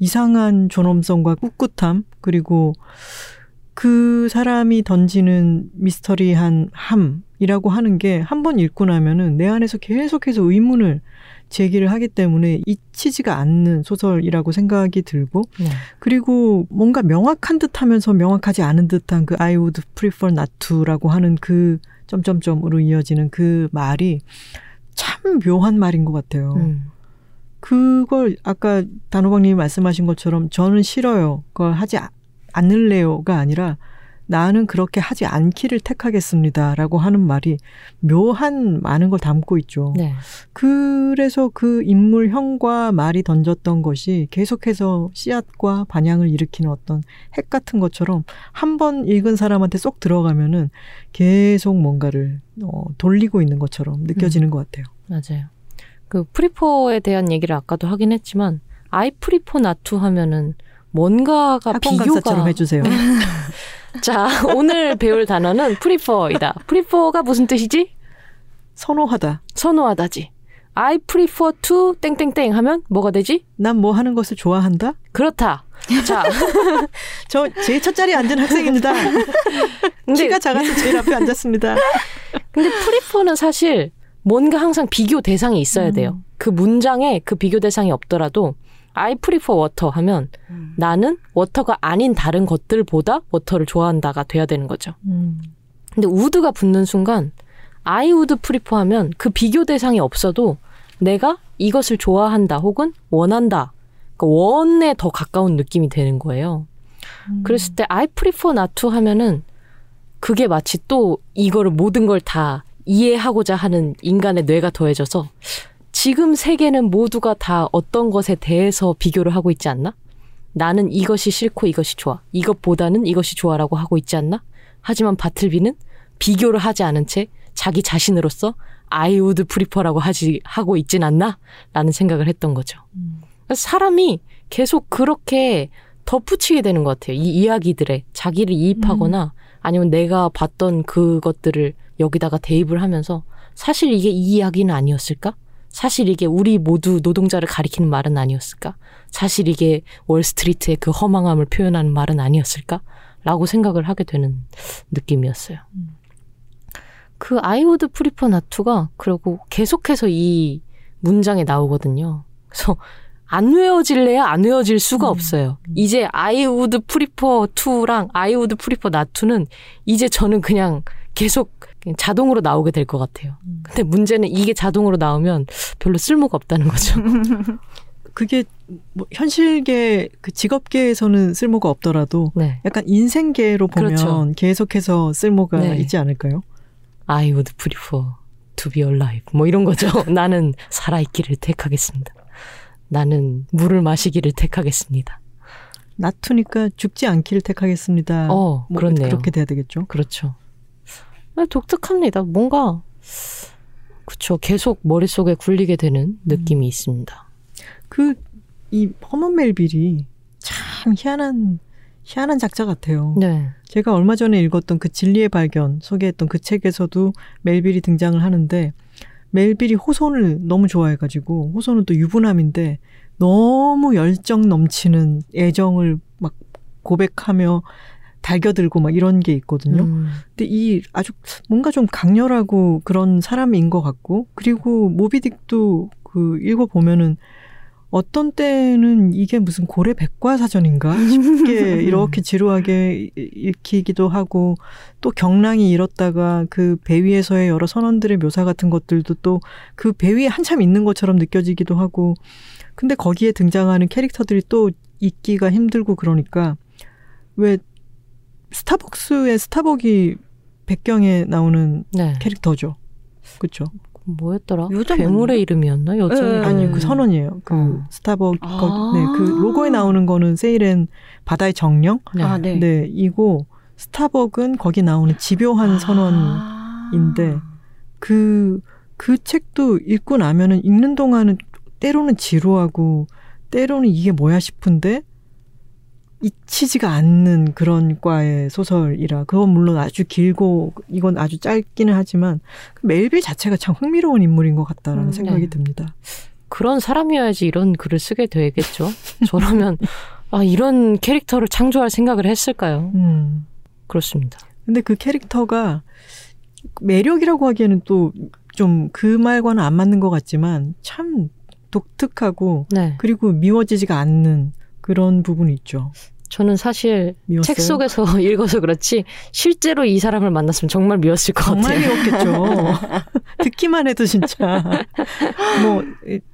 이상한 존엄성과 꿋꿋함 그리고 그 사람이 던지는 미스터리한 함이라고 하는 게 한 번 읽고 나면은 내 안에서 계속해서 의문을 제기를 하기 때문에 잊히지가 않는 소설이라고 생각이 들고 네. 그리고 뭔가 명확한 듯하면서 명확하지 않은 듯한 그 I would prefer not to라고 하는 그 점점점으로 이어지는 그 말이 참 묘한 말인 것 같아요. 음. 그걸 아까 단호박님이 말씀하신 것처럼 저는 싫어요. 그걸 하지 않을래요가 아니라 나는 그렇게 하지 않기를 택하겠습니다라고 하는 말이 묘한 많은 걸 담고 있죠. 네. 그래서 그 인물형과 말이 던졌던 것이 계속해서 씨앗과 반향을 일으키는 어떤 핵 같은 것처럼 한 번 읽은 사람한테 쏙 들어가면은 계속 뭔가를 어, 돌리고 있는 것처럼 느껴지는 음. 것 같아요. 맞아요. 그 프리포에 대한 얘기를 아까도 하긴 했지만 I prefer not to 하면은 뭔가가 학원 비교가 강사처럼 해주세요. 자, 오늘 배울 단어는 prefer이다. prefer가 무슨 뜻이지? 선호하다. 선호하다지. I prefer to 땡땡땡 하면 뭐가 되지? 난 뭐 하는 것을 좋아한다? 그렇다. 자, 저 제일 첫 자리에 앉은 학생입니다. 근데, 키가 작아서 제일 앞에 앉았습니다. 근데 prefer는 사실 뭔가 항상 비교 대상이 있어야 돼요. 음. 그 문장에 그 비교 대상이 없더라도 I prefer water 하면 음. 나는 워터가 아닌 다른 것들보다 워터를 좋아한다가 돼야 되는 거죠. 음. 근데 would가 붙는 순간 I would prefer 하면 그 비교 대상이 없어도 내가 이것을 좋아한다 혹은 원한다. 그러니까 원에 더 가까운 느낌이 되는 거예요. 음. 그랬을 때 I prefer not to 하면은 그게 마치 또 이거를 모든 걸 다 이해하고자 하는 인간의 뇌가 더해져서 지금 세계는 모두가 다 어떤 것에 대해서 비교를 하고 있지 않나? 나는 이것이 싫고 이것이 좋아. 이것보다는 이것이 좋아라고 하고 있지 않나? 하지만 바틀비는 비교를 하지 않은 채 자기 자신으로서 I would prefer라고 하지, 하고 있진 않나? 라는 생각을 했던 거죠. 음. 사람이 계속 그렇게 덧붙이게 되는 것 같아요. 이 이야기들에 자기를 이입하거나 음. 아니면 내가 봤던 그것들을 여기다가 대입을 하면서 사실 이게 이 이야기는 아니었을까? 사실 이게 우리 모두 노동자를 가리키는 말은 아니었을까? 사실 이게 월스트리트의 그 허망함을 표현하는 말은 아니었을까? 라고 생각을 하게 되는 느낌이었어요. 음. 그 I would prefer not to가 그리고 계속해서 이 문장에 나오거든요. 그래서 안 외워질래야 안 외워질 수가 음. 없어요. 이제 I would prefer to랑 I would prefer not to는 이제 저는 그냥 계속 자동으로 나오게 될 것 같아요. 근데 문제는 이게 자동으로 나오면 별로 쓸모가 없다는 거죠. 그게 뭐 현실계, 그 직업계에서는 쓸모가 없더라도 네. 약간 인생계로 보면 그렇죠. 계속해서 쓸모가 네. 있지 않을까요? I would prefer to be alive. 뭐 이런 거죠. 나는 살아있기를 택하겠습니다. 나는 물을 마시기를 택하겠습니다. 나투니까 죽지 않기를 택하겠습니다. 어, 뭐 그렇네요. 그렇게 돼야 되겠죠. 그렇죠. 독특합니다. 뭔가 그쵸 계속 머릿속에 굴리게 되는 느낌이 음. 있습니다. 그 이 허먼 멜빌이 참 희한한 희한한 작자 같아요. 네. 제가 얼마 전에 읽었던 그 진리의 발견 소개했던 그 책에서도 멜빌이 등장을 하는데 멜빌이 호손을 너무 좋아해가지고 호손은 또 유부남인데 너무 열정 넘치는 애정을 막 고백하며 달겨들고 막 이런 게 있거든요. 음. 근데 이 아주 뭔가 좀 강렬하고 그런 사람인 것 같고 그리고 모비딕도 그 읽어보면은 어떤 때는 이게 무슨 고래 백과사전인가 쉽게 이렇게 지루하게 읽히기도 하고 또 경랑이 이렇다가 그 배 위에서의 여러 선원들의 묘사 같은 것들도 또 그 배 위에 한참 있는 것처럼 느껴지기도 하고 근데 거기에 등장하는 캐릭터들이 또 읽기가 힘들고 그러니까 왜 스타벅스의 스타벅이 배경에 나오는 네. 캐릭터죠. 그렇죠. 뭐였더라? 요정 괴물의 이름이었나? 요정 네. 아니 그 선원이에요. 그 어. 스타벅 아~ 네, 그 로고에 나오는 거는 세일앤 바다의 정령. 네. 아, 네. 네, 이고 스타벅은 거기 나오는 집요한 선원인데 그, 그 책도 읽고 나면은 읽는 동안은 때로는 지루하고 때로는 이게 뭐야 싶은데 잊히지가 않는 그런 과의 소설이라 그건 물론 아주 길고 이건 아주 짧기는 하지만 멜빌 자체가 참 흥미로운 인물인 것 같다라는 음, 생각이 네. 듭니다. 그런 사람이어야지 이런 글을 쓰게 되겠죠. 저라면 아, 이런 캐릭터를 창조할 생각을 했을까요? 음. 그렇습니다. 근데 그 캐릭터가 매력이라고 하기에는 또 좀 그 말과는 안 맞는 것 같지만 참 독특하고 네. 그리고 미워지지가 않는 그런 부분이 있죠. 저는 사실 미웠어요? 책 속에서 읽어서 그렇지 실제로 이 사람을 만났으면 정말 미웠을 것 정말 같아요. 정말 미웠겠죠. 듣기만 해도 진짜. 뭐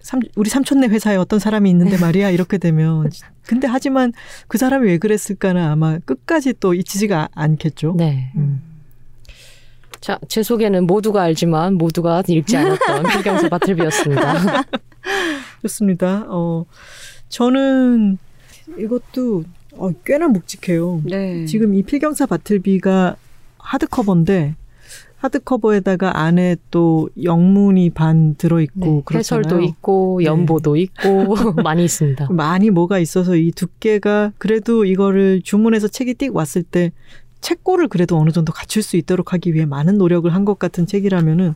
삼, 우리 삼촌네 회사에 어떤 사람이 있는데 말이야 이렇게 되면. 근데 하지만 그 사람이 왜 그랬을까는 아마 끝까지 또 잊히지가 않겠죠. 네. 음. 자, 제 소개는 모두가 알지만 모두가 읽지 않았던 필경서 바틀비였습니다. 좋습니다. 어, 저는... 이것도 어, 꽤나 묵직해요. 네. 지금 이 필경사 바틀비가 하드커버인데 하드커버에다가 안에 또 영문이 반 들어있고 네. 그렇잖아요. 해설도 있고 연보도 네. 있고 많이 있습니다. 많이 뭐가 있어서 이 두께가 그래도 이거를 주문해서 책이 띡 왔을 때 책고를 그래도 어느 정도 갖출 수 있도록 하기 위해 많은 노력을 한 것 같은 책이라면은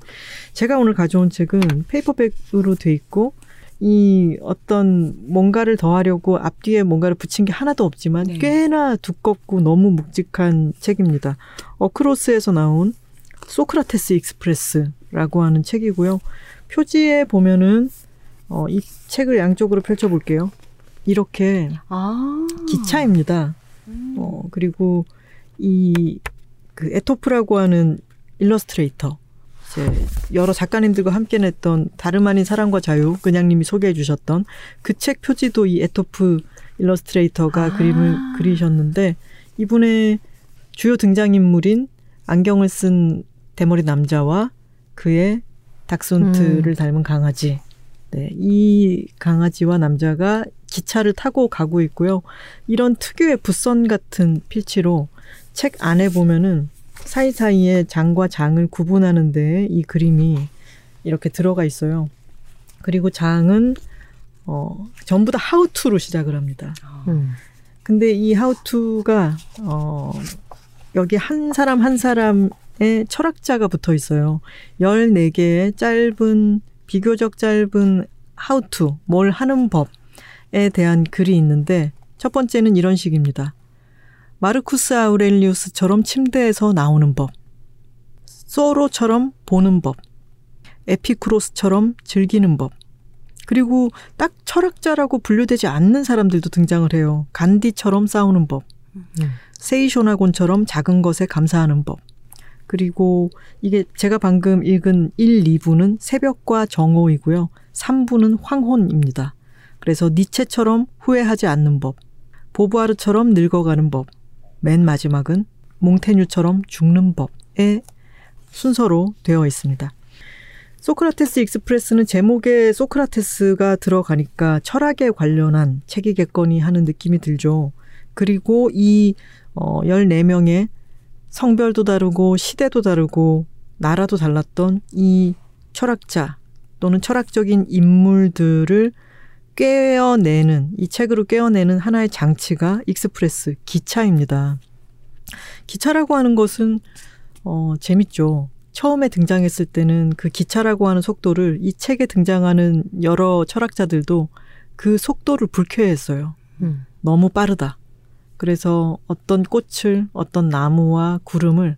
제가 오늘 가져온 책은 페이퍼백으로 돼 있고 이 어떤 뭔가를 더하려고 앞뒤에 뭔가를 붙인 게 하나도 없지만 네. 꽤나 두껍고 너무 묵직한 책입니다. 어크로스에서 나온 소크라테스 익스프레스라고 하는 책이고요. 표지에 보면은 어, 이 책을 양쪽으로 펼쳐볼게요. 이렇게 아. 기차입니다. 음. 어, 그리고 이 그 에토프라고 하는 일러스트레이터. 여러 작가님들과 함께 냈던 다름 아닌 사랑과 자유 근양님이 소개해 주셨던 그 책 표지도 이 에토프 일러스트레이터가 아. 그림을 그리셨는데 이분의 주요 등장인물인 안경을 쓴 대머리 남자와 그의 닥스훈트를 음. 닮은 강아지 네, 이 강아지와 남자가 기차를 타고 가고 있고요. 이런 특유의 붓선 같은 필치로 책 안에 보면은 사이사이에 장과 장을 구분하는 데에 이 그림이 이렇게 들어가 있어요. 그리고 장은 어, 전부 다 하우투로 시작을 합니다. 음. 근데 이 하우투가 어, 여기 한 사람 한 사람의 철학자가 붙어 있어요. 열네 개의 짧은, 비교적 짧은 하우투, 뭘 하는 법에 대한 글이 있는데 첫 번째는 이런 식입니다. 마르쿠스 아우렐리우스처럼 침대에서 나오는 법, 소로처럼 보는 법, 에피쿠로스처럼 즐기는 법, 그리고 딱 철학자라고 분류되지 않는 사람들도 등장을 해요. 간디처럼 싸우는 법, 음. 세이 쇼나곤처럼 작은 것에 감사하는 법, 그리고 이게 제가 방금 읽은 일, 이 부는 새벽과 정오이고요. 삼 부는 황혼입니다. 그래서 니체처럼 후회하지 않는 법, 보부아르처럼 늙어가는 법, 맨 마지막은 몽테뉴처럼 죽는 법의 순서로 되어 있습니다. 소크라테스 익스프레스는 제목에 소크라테스가 들어가니까 철학에 관련한 책이겠거니 하는 느낌이 들죠. 그리고 이 열네 명의 성별도 다르고 시대도 다르고 나라도 달랐던 이 철학자 또는 철학적인 인물들을 꿰어내는, 이 책으로 꿰어내는 하나의 장치가 익스프레스, 기차입니다. 기차라고 하는 것은 어, 재밌죠. 처음에 등장했을 때는 그 기차라고 하는 속도를 이 책에 등장하는 여러 철학자들도 그 속도를 불쾌해했어요. 음. 너무 빠르다. 그래서 어떤 꽃을, 어떤 나무와 구름을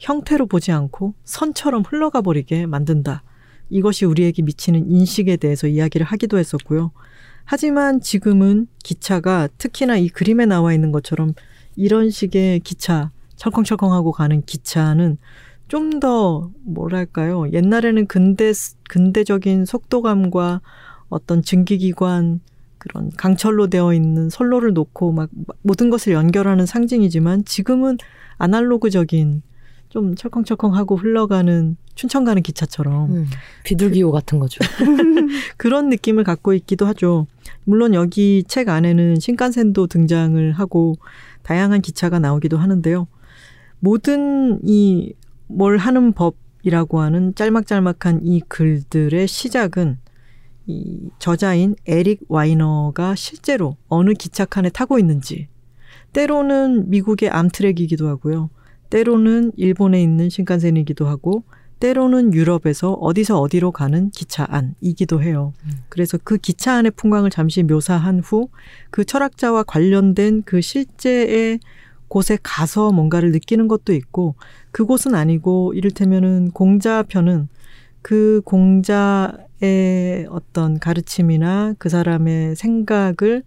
형태로 보지 않고 선처럼 흘러가 버리게 만든다. 이것이 우리에게 미치는 인식에 대해서 이야기를 하기도 했었고요. 하지만 지금은 기차가 특히나 이 그림에 나와 있는 것처럼 이런 식의 기차, 철컹철컹하고 가는 기차는 좀 더 뭐랄까요. 옛날에는 근대, 근대적인 속도감과 어떤 증기기관, 그런 강철로 되어 있는 선로를 놓고 막 모든 것을 연결하는 상징이지만 지금은 아날로그적인 좀 철컹철컹하고 흘러가는 춘천 가는 기차처럼 음, 비둘기호 그, 같은 거죠. 그런 느낌을 갖고 있기도 하죠. 물론 여기 책 안에는 신칸센도 등장을 하고 다양한 기차가 나오기도 하는데요. 모든 이 뭘 하는 법이라고 하는 짤막짤막한 이 글들의 시작은 이 저자인 에릭 와이너가 실제로 어느 기차칸에 타고 있는지, 때로는 미국의 암트랙이기도 하고요. 때로는 일본에 있는 신칸센이기도 하고 때로는 유럽에서 어디서 어디로 가는 기차 안이기도 해요. 그래서 그 기차 안의 풍광을 잠시 묘사한 후 그 철학자와 관련된 그 실제의 곳에 가서 뭔가를 느끼는 것도 있고, 그곳은 아니고 이를테면은 공자편은 그 공자의 어떤 가르침이나 그 사람의 생각을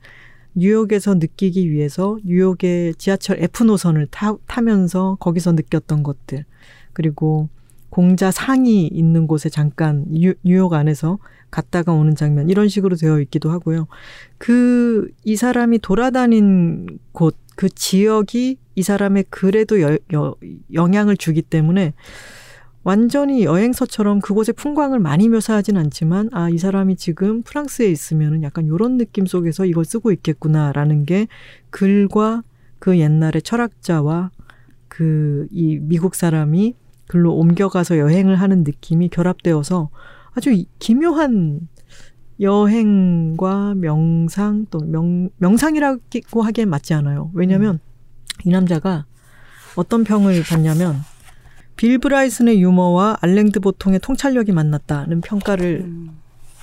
뉴욕에서 느끼기 위해서 뉴욕의 지하철 에프 노선을 타, 타면서 거기서 느꼈던 것들, 그리고 공자 상이 있는 곳에 잠깐 뉴욕 안에서 갔다가 오는 장면, 이런 식으로 되어 있기도 하고요. 그 이 사람이 돌아다닌 곳, 그 지역이 이 사람의 글에도 여, 여, 영향을 주기 때문에 완전히 여행서처럼 그곳의 풍광을 많이 묘사하진 않지만, 아, 이 사람이 지금 프랑스에 있으면 약간 이런 느낌 속에서 이걸 쓰고 있겠구나라는 게 글과 그 옛날의 철학자와 그 이 미국 사람이 글로 옮겨가서 여행을 하는 느낌이 결합되어서 아주 기묘한 여행과 명상, 또 명, 명상이라고 하기엔 맞지 않아요. 왜냐하면 음. 이 남자가 어떤 평을 받냐면 빌 브라이슨의 유머와 알랭드 보통의 통찰력이 만났다는 평가를 음.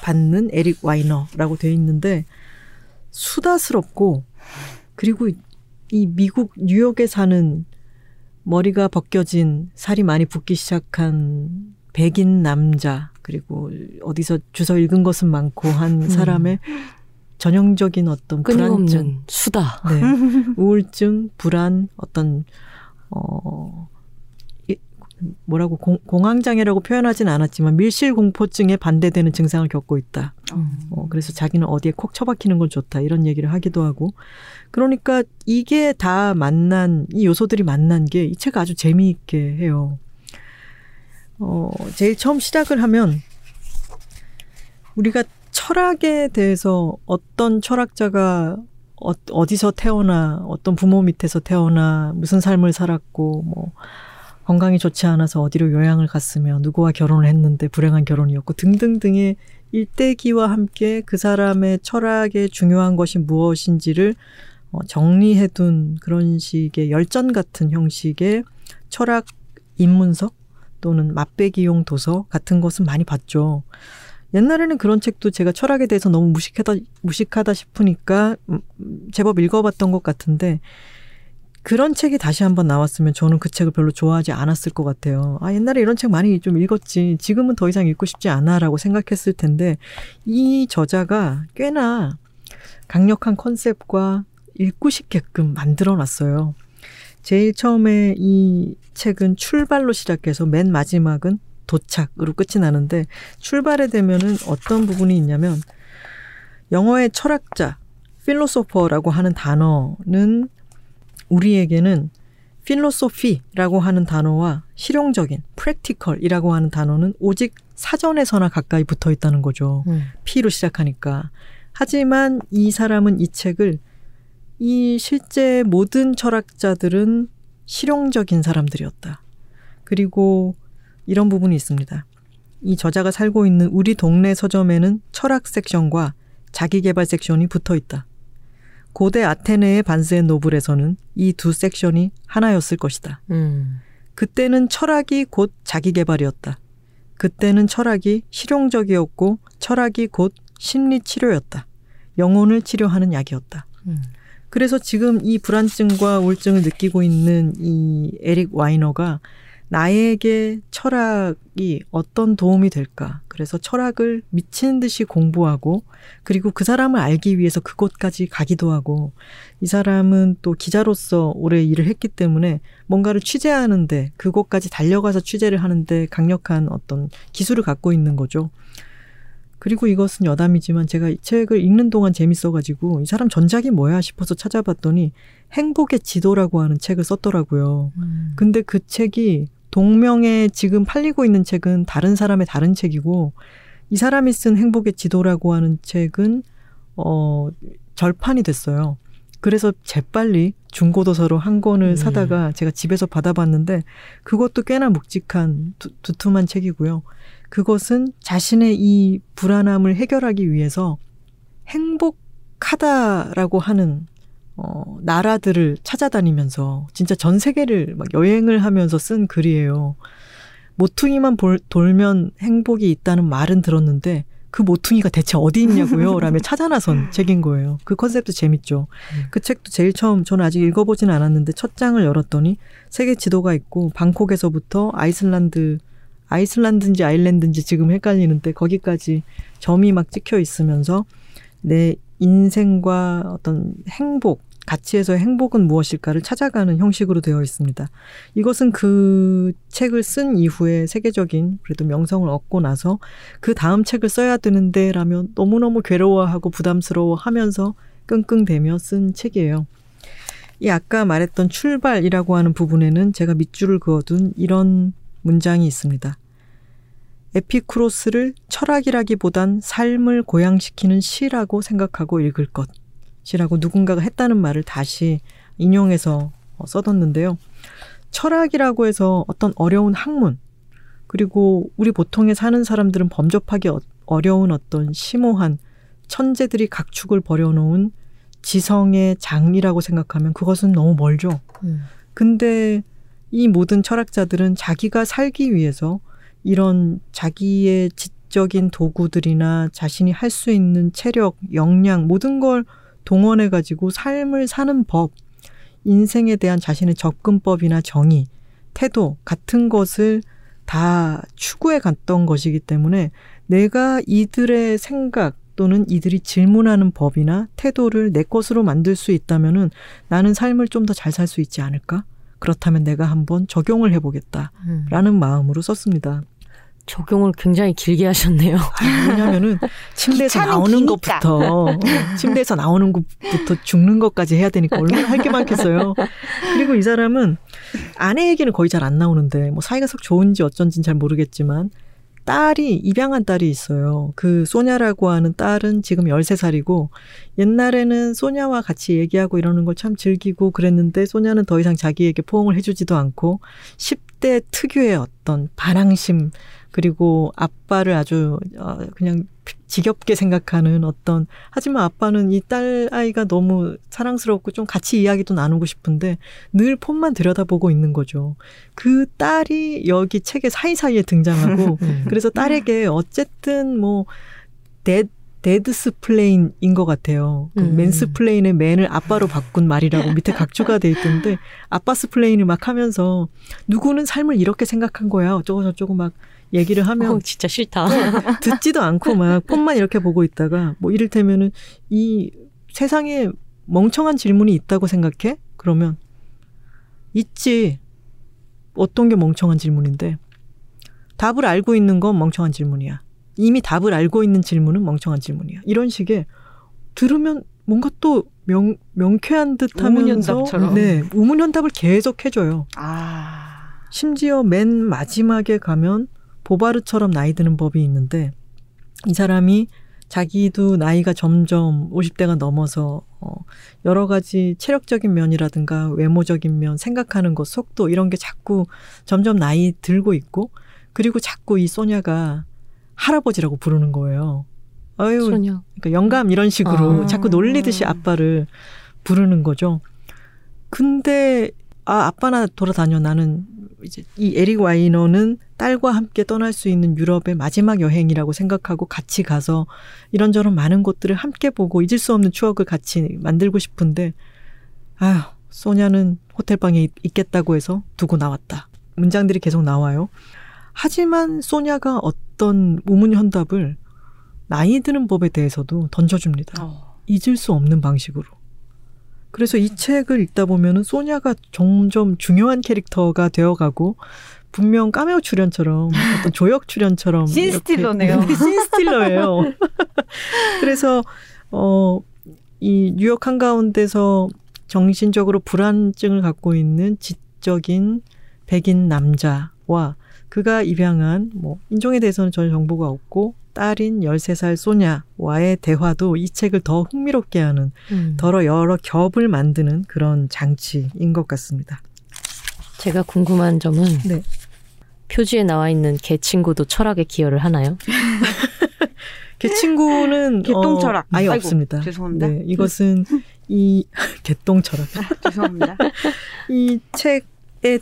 받는 에릭 와이너라고 되어 있는데, 수다스럽고 그리고 이 미국 뉴욕에 사는 머리가 벗겨진, 살이 많이 붓기 시작한 백인 남자, 그리고 어디서 주워 읽은 것은 많고 한 사람의 음. 전형적인 어떤 불안증, 수다, 네, 우울증, 불안, 어떤 어 뭐라고 공, 공황장애라고 표현하진 않았지만 밀실공포증에 반대되는 증상을 겪고 있다. 음. 어, 그래서 자기는 어디에 콕 처박히는 건 좋다, 이런 얘기를 하기도 하고. 그러니까 이게 다 만난, 이 요소들이 만난 게 이 책을 아주 재미있게 해요. 어, 제일 처음 시작을 하면 우리가 철학에 대해서 어떤 철학자가 어, 어디서 태어나 어떤 부모 밑에서 태어나 무슨 삶을 살았고 뭐 건강이 좋지 않아서 어디로 요양을 갔으며 누구와 결혼을 했는데 불행한 결혼이었고 등등등의 일대기와 함께 그 사람의 철학의 중요한 것이 무엇인지를 정리해둔 그런 식의 열전 같은 형식의 철학 입문서 또는 맛배기용 도서 같은 것은 많이 봤죠. 옛날에는 그런 책도 제가 철학에 대해서 너무 무식하다, 무식하다 싶으니까 제법 읽어봤던 것 같은데 그런 책이 다시 한번 나왔으면 저는 그 책을 별로 좋아하지 않았을 것 같아요. 아, 옛날에 이런 책 많이 좀 읽었지. 지금은 더 이상 읽고 싶지 않아라고 생각했을 텐데 이 저자가 꽤나 강력한 컨셉과 읽고 싶게끔 만들어놨어요. 제일 처음에 이 책은 출발로 시작해서 맨 마지막은 도착으로 끝이 나는데 출발에 되면은 어떤 부분이 있냐면 영어의 철학자, 필로소퍼라고 하는 단어는 우리에게는 필로소피라고 하는 단어와 실용적인 프랙티컬이라고 하는 단어는 오직 사전에서나 가까이 붙어 있다는 거죠. 음. P로 시작하니까. 하지만 이 사람은 이 책을 이 실제 모든 철학자들은 실용적인 사람들이었다. 그리고 이런 부분이 있습니다. 이 저자가 살고 있는 우리 동네 서점에는 철학 섹션과 자기개발 섹션이 붙어 있다. 고대 아테네의 반스앤 노블에서는 이 두 섹션이 하나였을 것이다. 음. 그때는 철학이 곧 자기개발이었다. 그때는 철학이 실용적이었고 철학이 곧 심리치료였다. 영혼을 치료하는 약이었다. 음. 그래서 지금 이 불안증과 우울증을 느끼고 있는 이 에릭 와이너가 나에게 철학이 어떤 도움이 될까? 그래서 철학을 미친 듯이 공부하고 그리고 그 사람을 알기 위해서 그곳까지 가기도 하고 이 사람은 또 기자로서 오래 일을 했기 때문에 뭔가를 취재하는데 그곳까지 달려가서 취재를 하는데 강력한 어떤 기술을 갖고 있는 거죠. 그리고 이것은 여담이지만 제가 이 책을 읽는 동안 재밌어가지고 이 사람 전작이 뭐야 싶어서 찾아봤더니 행복의 지도라고 하는 책을 썼더라고요. 음. 근데 그 책이 동명의 지금 팔리고 있는 책은 다른 사람의 다른 책이고 이 사람이 쓴 행복의 지도라고 하는 책은 어, 절판이 됐어요. 그래서 재빨리 중고도서로 한 권을 음. 사다가 제가 집에서 받아봤는데 그것도 꽤나 묵직한 두, 두툼한 책이고요. 그것은 자신의 이 불안함을 해결하기 위해서 행복하다라고 하는 어, 나라들을 찾아다니면서 진짜 전 세계를 막 여행을 하면서 쓴 글이에요. 모퉁이만 볼, 돌면 행복이 있다는 말은 들었는데 그 모퉁이가 대체 어디 있냐고요? 라며 찾아나선 책인 거예요. 그 컨셉도 재밌죠. 그 책도 제일 처음 저는 아직 읽어보진 않았는데 첫 장을 열었더니 세계 지도가 있고 방콕에서부터 아이슬란드 아이슬란드인지 아일랜드인지 지금 헷갈리는데 거기까지 점이 막 찍혀 있으면서 내 인생과 어떤 행복, 가치에서의 행복은 무엇일까를 찾아가는 형식으로 되어 있습니다. 이것은 그 책을 쓴 이후에 세계적인 그래도 명성을 얻고 나서 그 다음 책을 써야 되는데 라며 너무너무 괴로워하고 부담스러워하면서 끙끙대며 쓴 책이에요. 이 아까 말했던 출발이라고 하는 부분에는 제가 밑줄을 그어둔 이런 문장이 있습니다. 에피쿠로스를 철학이라기보단 삶을 고양시키는 시라고 생각하고 읽을 것이라고 누군가가 했다는 말을 다시 인용해서 써뒀는데요. 철학이라고 해서 어떤 어려운 학문 그리고 우리 보통에 사는 사람들은 범접하기 어려운 어떤 심오한 천재들이 각축을 벌여놓은 지성의 장이라고 생각하면 그것은 너무 멀죠. 음. 근데 이 모든 철학자들은 자기가 살기 위해서 이런 자기의 지적인 도구들이나 자신이 할 수 있는 체력, 역량 모든 걸 동원해가지고 삶을 사는 법, 인생에 대한 자신의 접근법이나 정의, 태도 같은 것을 다 추구해 갔던 것이기 때문에 내가 이들의 생각 또는 이들이 질문하는 법이나 태도를 내 것으로 만들 수 있다면은 나는 삶을 좀 더 잘 살 수 있지 않을까? 그렇다면 내가 한번 적용을 해보겠다라는 음. 마음으로 썼습니다. 적용을 굉장히 길게 하셨네요. 왜냐면은 침대에서 나오는 기니까. 것부터 침대에서 나오는 것부터 죽는 것까지 해야 되니까 얼마나 할 게 많겠어요. 그리고 이 사람은 아내 얘기는 거의 잘 안 나오는데 뭐 사이가 썩 좋은지 어쩐지는 잘 모르겠지만 딸이, 입양한 딸이 있어요. 그 소냐라고 하는 딸은 지금 열세 살이고 옛날에는 소냐와 같이 얘기하고 이러는 걸 참 즐기고 그랬는데 소냐는 더 이상 자기에게 포옹을 해주지도 않고 십 대 특유의 어떤 반항심 그리고 아빠를 아주 그냥 지겹게 생각하는 어떤, 하지만 아빠는 이 딸 아이가 너무 사랑스럽고 좀 같이 이야기도 나누고 싶은데 늘 폰만 들여다보고 있는 거죠. 그 딸이 여기 책의 사이사이에 등장하고 그래서 딸에게 어쨌든 뭐 데드 데드스플레인인 것 같아요. 그 음. 맨스플레인의 맨을 아빠로 바꾼 말이라고 밑에 각주가 돼 있던데 아빠스플레인을 막 하면서 누구는 삶을 이렇게 생각한 거야. 어쩌고 저쩌고 막 얘기를 하면 어, 진짜 싫다. 듣지도 않고 막 폰만 이렇게 보고 있다가 뭐 이를테면은 이 세상에 멍청한 질문이 있다고 생각해? 그러면 있지. 어떤 게 멍청한 질문인데? 답을 알고 있는 건 멍청한 질문이야. 이미 답을 알고 있는 질문은 멍청한 질문이야. 이런 식의 들으면 뭔가 또 명, 명쾌한 듯하면서 우문현답처럼. 네, 우문현답을 계속 해줘요. 아. 심지어 맨 마지막에 가면 보바르처럼 나이 드는 법이 있는데 이 사람이 자기도 나이가 점점 오십 대가 넘어서 여러 가지 체력적인 면이라든가 외모적인 면, 생각하는 것, 속도 이런 게 자꾸 점점 나이 들고 있고 그리고 자꾸 이 소냐가 할아버지라고 부르는 거예요. 아유, 소녀. 그러니까 영감 이런 식으로 아. 자꾸 놀리듯이 아빠를 부르는 거죠. 근데 아 아빠나 돌아다녀 나는 이제 이 에릭 와이너는 딸과 함께 떠날 수 있는 유럽의 마지막 여행이라고 생각하고 같이 가서 이런저런 많은 곳들을 함께 보고 잊을 수 없는 추억을 같이 만들고 싶은데 아유 소냐는 호텔방에 있겠다고 해서 두고 나왔다. 문장들이 계속 나와요. 하지만 소냐가 어떤 우문현답을 나이 드는 법에 대해서도 던져줍니다. 어. 잊을 수 없는 방식으로. 그래서 이 책을 읽다 보면 소냐가 점점 중요한 캐릭터가 되어가고 분명 까메오 출연처럼 어떤 조역 출연처럼 신스틸러네요. 신스틸러예요. 그래서 어, 이 뉴욕 한가운데서 정신적으로 불안증을 갖고 있는 지적인 백인 남자와 그가 입양한 뭐 인종에 대해서는 전혀 정보가 없고 딸인 열세 살 소냐와의 대화도 이 책을 더 흥미롭게 하는 음. 더러 여러 겹을 만드는 그런 장치인 것 같습니다. 제가 궁금한 점은 네. 표지에 나와 있는 개 친구도 철학에 기여를 하나요? 개 친구는 개똥 철학 어, 아예 아이고, 없습니다. 죄송합니다. 네, 이것은 이 개똥 철학 죄송합니다. 이 책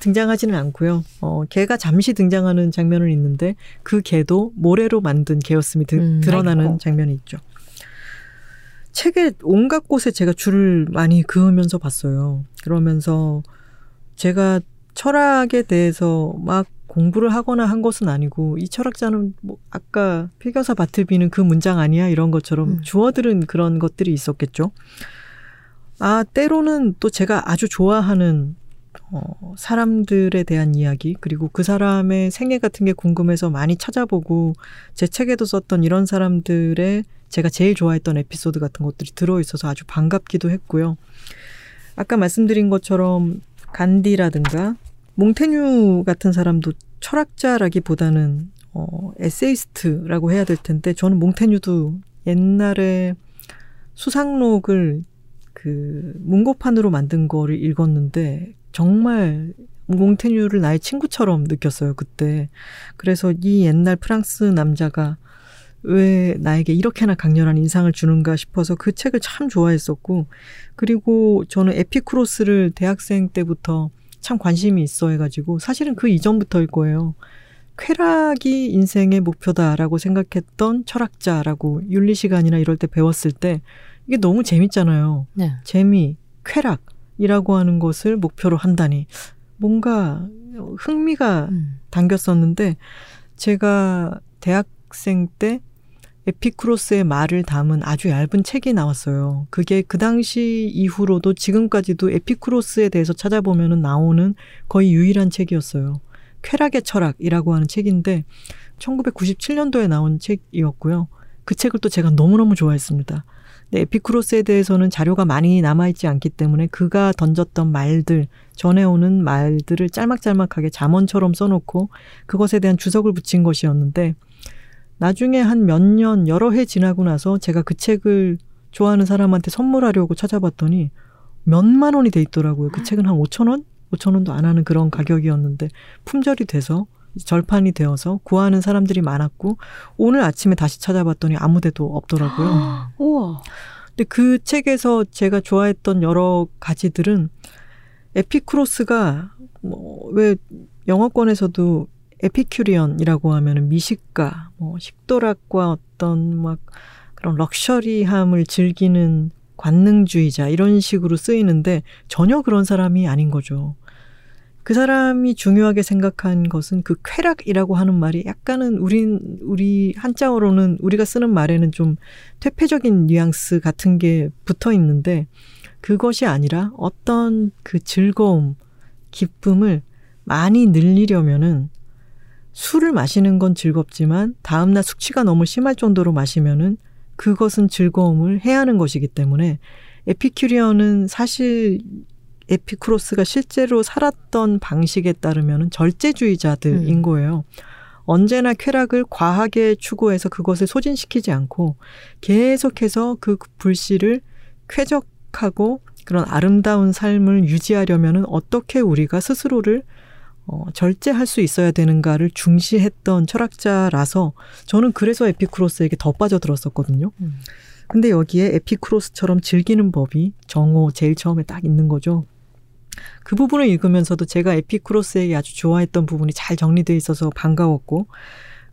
등장하지는 않고요. 어, 개가 잠시 등장하는 장면은 있는데 그 개도 모래로 만든 개였음이 드, 음, 드러나는 아이고. 장면이 있죠. 책의 온갖 곳에 제가 줄을 많이 그으면서 봤어요. 그러면서 제가 철학에 대해서 막 공부를 하거나 한 것은 아니고 이 철학자는 뭐 아까 필겨사 바틀비는 그 문장 아니야 이런 것처럼 음. 주워들은 그런 것들이 있었겠죠. 아 때로는 또 제가 아주 좋아하는 어, 사람들에 대한 이야기 그리고 그 사람의 생애 같은 게 궁금해서 많이 찾아보고 제 책에도 썼던 이런 사람들의 제가 제일 좋아했던 에피소드 같은 것들이 들어있어서 아주 반갑기도 했고요. 아까 말씀드린 것처럼 간디라든가 몽테뉴 같은 사람도 철학자라기보다는 어, 에세이스트라고 해야 될 텐데 저는 몽테뉴도 옛날에 수상록을 그 문고판으로 만든 거를 읽었는데 정말 몽테뉴를 나의 친구처럼 느꼈어요. 그때. 그래서 이 옛날 프랑스 남자가 왜 나에게 이렇게나 강렬한 인상을 주는가 싶어서 그 책을 참 좋아했었고 그리고 저는 에피쿠로스를 대학생 때부터 참 관심이 있어 해가지고 사실은 그 이전부터일 거예요. 쾌락이 인생의 목표다라고 생각했던 철학자라고 윤리시간이나 이럴 때 배웠을 때 이게 너무 재밌잖아요. 네. 재미, 쾌락. 이라고 하는 것을 목표로 한다니 뭔가 흥미가 음. 당겼었는데 제가 대학생 때 에피쿠로스의 말을 담은 아주 얇은 책이 나왔어요. 그게 그 당시 이후로도 지금까지도 에피쿠로스에 대해서 찾아보면 나오는 거의 유일한 책이었어요. 쾌락의 철학이라고 하는 책인데 천구백구십칠 년도에 나온 책이었고요. 그 책을 또 제가 너무너무 좋아했습니다. 근데 에피쿠로스에 대해서는 자료가 많이 남아있지 않기 때문에 그가 던졌던 말들, 전해오는 말들을 짤막짤막하게 잠언처럼 써놓고 그것에 대한 주석을 붙인 것이었는데 나중에 한 몇 년, 여러 해 지나고 나서 제가 그 책을 좋아하는 사람한테 선물하려고 찾아봤더니 몇만 원이 돼 있더라고요. 그 책은 한 오천 원? 오천 원도 안 하는 그런 가격이었는데 품절이 돼서 절판이 되어서 구하는 사람들이 많았고 오늘 아침에 다시 찾아봤더니 아무 데도 없더라고요. 우와. 근데 그 책에서 제가 좋아했던 여러 가지들은 에피쿠로스가 뭐 왜 영어권에서도 에피큐리언이라고 하면은 미식가, 뭐 식도락과 어떤 막 그런 럭셔리함을 즐기는 관능주의자 이런 식으로 쓰이는데 전혀 그런 사람이 아닌 거죠. 그 사람이 중요하게 생각한 것은 그 쾌락이라고 하는 말이 약간은 우리, 우리 한자어로는 우리가 쓰는 말에는 좀 퇴폐적인 뉘앙스 같은 게 붙어 있는데 그것이 아니라 어떤 그 즐거움, 기쁨을 많이 늘리려면은 술을 마시는 건 즐겁지만 다음날 숙취가 너무 심할 정도로 마시면은 그것은 즐거움을 해하는 것이기 때문에 에피큐리언은 사실 에피쿠로스가 실제로 살았던 방식에 따르면 절제주의자들인 거예요. 음. 언제나 쾌락을 과하게 추구해서 그것을 소진시키지 않고 계속해서 그 불씨를 쾌적하고 그런 아름다운 삶을 유지하려면 어떻게 우리가 스스로를 어, 절제할 수 있어야 되는가를 중시했던 철학자라서 저는 그래서 에피쿠로스에게 더 빠져들었었거든요. 음. 근데 여기에 에피쿠로스처럼 즐기는 법이 정오 제일 처음에 딱 있는 거죠. 그 부분을 읽으면서도 제가 에피쿠로스에게 아주 좋아했던 부분이 잘 정리되어 있어서 반가웠고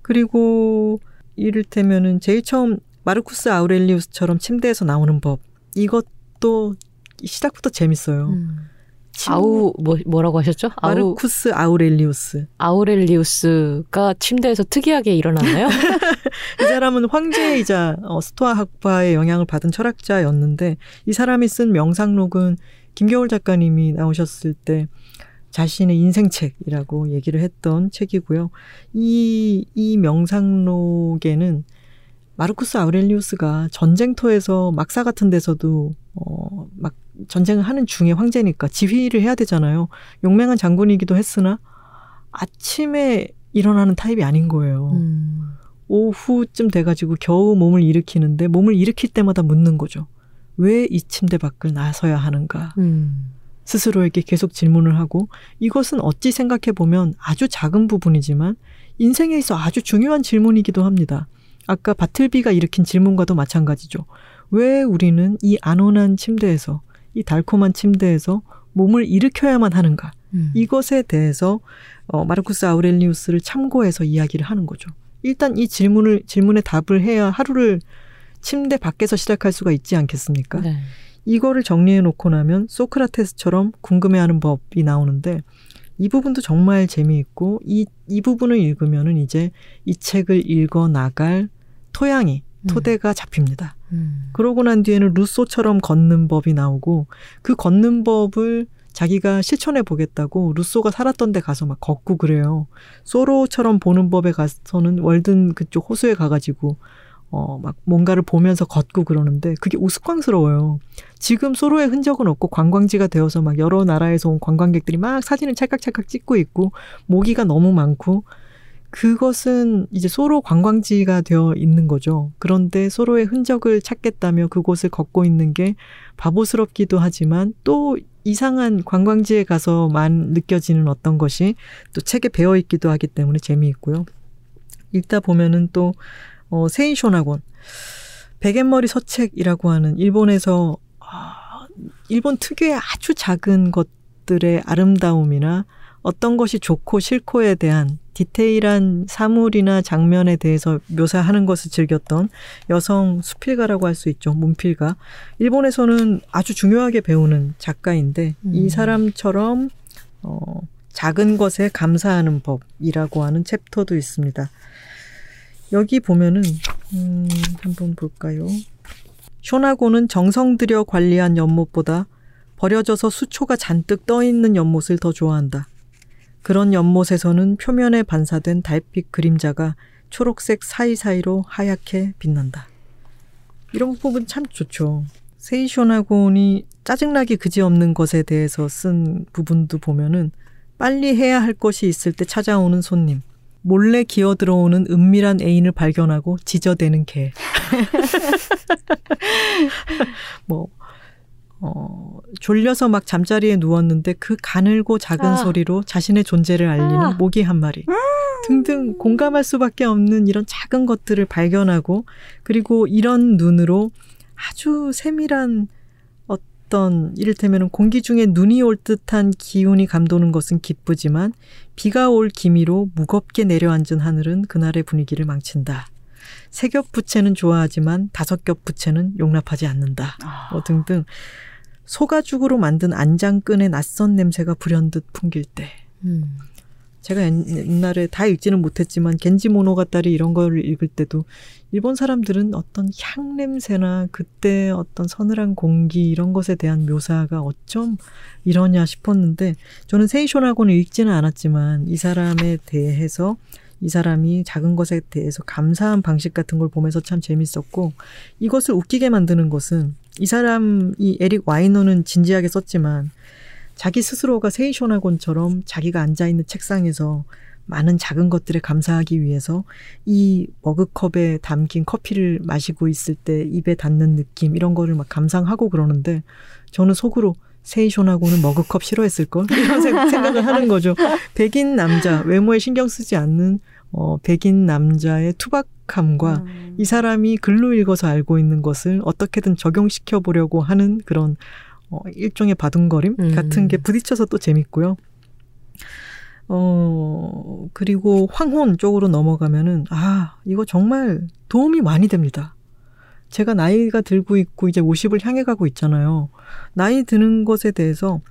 그리고 이를테면은 제일 처음 마르쿠스 아우렐리우스처럼 침대에서 나오는 법 이것도 시작부터 재밌어요. 음. 침... 아우 뭐, 뭐라고 하셨죠? 아우... 마르쿠스 아우렐리우스. 아우렐리우스가 침대에서 특이하게 일어났나요? 이 사람은 황제이자 어, 스토아 학파의 영향을 받은 철학자였는데 이 사람이 쓴 명상록은 김겨울 작가님이 나오셨을 때 자신의 인생책이라고 얘기를 했던 책이고요. 이, 이 명상록에는 마르쿠스 아우렐리우스가 전쟁터에서 막사 같은 데서도 어, 막 전쟁을 하는 중에 황제니까 지휘를 해야 되잖아요. 용맹한 장군이기도 했으나 아침에 일어나는 타입이 아닌 거예요. 음. 오후쯤 돼가지고 겨우 몸을 일으키는데 몸을 일으킬 때마다 묻는 거죠. 왜 이 침대 밖을 나서야 하는가. 음. 스스로에게 계속 질문을 하고 이것은 어찌 생각해보면 아주 작은 부분이지만 인생에 있어 아주 중요한 질문이기도 합니다. 아까 바틀비가 일으킨 질문과도 마찬가지죠. 왜 우리는 이 안온한 침대에서 이 달콤한 침대에서 몸을 일으켜야만 하는가. 음. 이것에 대해서 어, 마르쿠스 아우렐리우스를 참고해서 이야기를 하는 거죠. 일단 이 질문을, 질문에 답을 해야 하루를 침대 밖에서 시작할 수가 있지 않겠습니까? 네. 이거를 정리해 놓고 나면 소크라테스처럼 궁금해하는 법이 나오는데 이 부분도 정말 재미있고 이, 이 부분을 읽으면은 이제 이 책을 읽어 나갈 토양이 토대가 잡힙니다. 음. 그러고 난 뒤에는 루소처럼 걷는 법이 나오고 그 걷는 법을 자기가 실천해 보겠다고 루소가 살았던 데 가서 막 걷고 그래요. 소로처럼 보는 법에 가서는 월든 그쪽 호수에 가가지고 어, 막 뭔가를 보면서 걷고 그러는데 그게 우스꽝스러워요. 지금 소로의 흔적은 없고 관광지가 되어서 막 여러 나라에서 온 관광객들이 막 사진을 찰칵찰칵 찍고 있고 모기가 너무 많고 그것은 이제 소로 관광지가 되어 있는 거죠. 그런데 소로의 흔적을 찾겠다며 그곳을 걷고 있는 게 바보스럽기도 하지만 또 이상한 관광지에 가서만 느껴지는 어떤 것이 또 책에 배어 있기도 하기 때문에 재미있고요. 읽다 보면은 또 어, 세이 쇼나곤 백앤머리 서책이라고 하는 일본에서 어, 일본 특유의 아주 작은 것들의 아름다움이나 어떤 것이 좋고 싫고에 대한 디테일한 사물이나 장면에 대해서 묘사하는 것을 즐겼던 여성 수필가라고 할 수 있죠. 문필가. 일본에서는 아주 중요하게 배우는 작가인데 음. 이 사람처럼 어, 작은 것에 감사하는 법이라고 하는 챕터도 있습니다. 여기 보면은 음, 한번 볼까요. 쇼나고는 정성 들여 관리한 연못보다 버려져서 수초가 잔뜩 떠있는 연못을 더 좋아한다. 그런 연못에서는 표면에 반사된 달빛 그림자가 초록색 사이사이로 하얗게 빛난다. 이런 부분 참 좋죠. 세이 쇼나곤이 짜증나기 그지없는 것에 대해서 쓴 부분도 보면은 빨리 해야 할 것이 있을 때 찾아오는 손님, 몰래 기어들어오는 은밀한 애인을 발견하고 지저대는 개. 뭐 어, 졸려서 막 잠자리에 누웠는데 그 가늘고 작은 아. 소리로 자신의 존재를 알리는 아. 모기 한 마리 음. 등등 공감할 수밖에 없는 이런 작은 것들을 발견하고, 그리고 이런 눈으로 아주 세밀한 어떤 이를테면 공기 중에 눈이 올 듯한 기운이 감도는 것은 기쁘지만 비가 올 기미로 무겁게 내려앉은 하늘은 그날의 분위기를 망친다. 세 겹 부채는 좋아하지만 다섯 겹 부채는 용납하지 않는다. 뭐 등등. 소가죽으로 만든 안장끈의 낯선 냄새가 불현듯 풍길 때. 음. 제가 옛날에 다 읽지는 못했지만 겐지 모노가타리 이런 걸 읽을 때도 일본 사람들은 어떤 향 냄새나 그때 어떤 서늘한 공기 이런 것에 대한 묘사가 어쩜 이러냐 싶었는데, 저는 세이 쇼나곤을 읽지는 않았지만 이 사람에 대해서 이 사람이 작은 것에 대해서 감사한 방식 같은 걸 보면서 참 재밌었고, 이것을 웃기게 만드는 것은 이 사람, 이 에릭 와이너는 진지하게 썼지만 자기 스스로가 세이 쇼나곤처럼 자기가 앉아있는 책상에서 많은 작은 것들에 감사하기 위해서 이 머그컵에 담긴 커피를 마시고 있을 때 입에 닿는 느낌 이런 거를 막 감상하고 그러는데, 저는 속으로 세이 쇼나곤은 머그컵 싫어했을걸? 이런 생각을 하는 거죠. 백인 남자, 외모에 신경 쓰지 않는 어, 백인 남자의 투박함과 음. 이 사람이 글로 읽어서 알고 있는 것을 어떻게든 적용시켜 보려고 하는 그런 어, 일종의 바둥거림 음. 같은 게 부딪혀서 또 재밌고요. 어, 그리고 황혼 쪽으로 넘어가면은, 아, 이거 정말 도움이 많이 됩니다. 제가 나이가 들고 있고 이제 오십을 향해 가고 있잖아요. 나이 드는 것에 대해서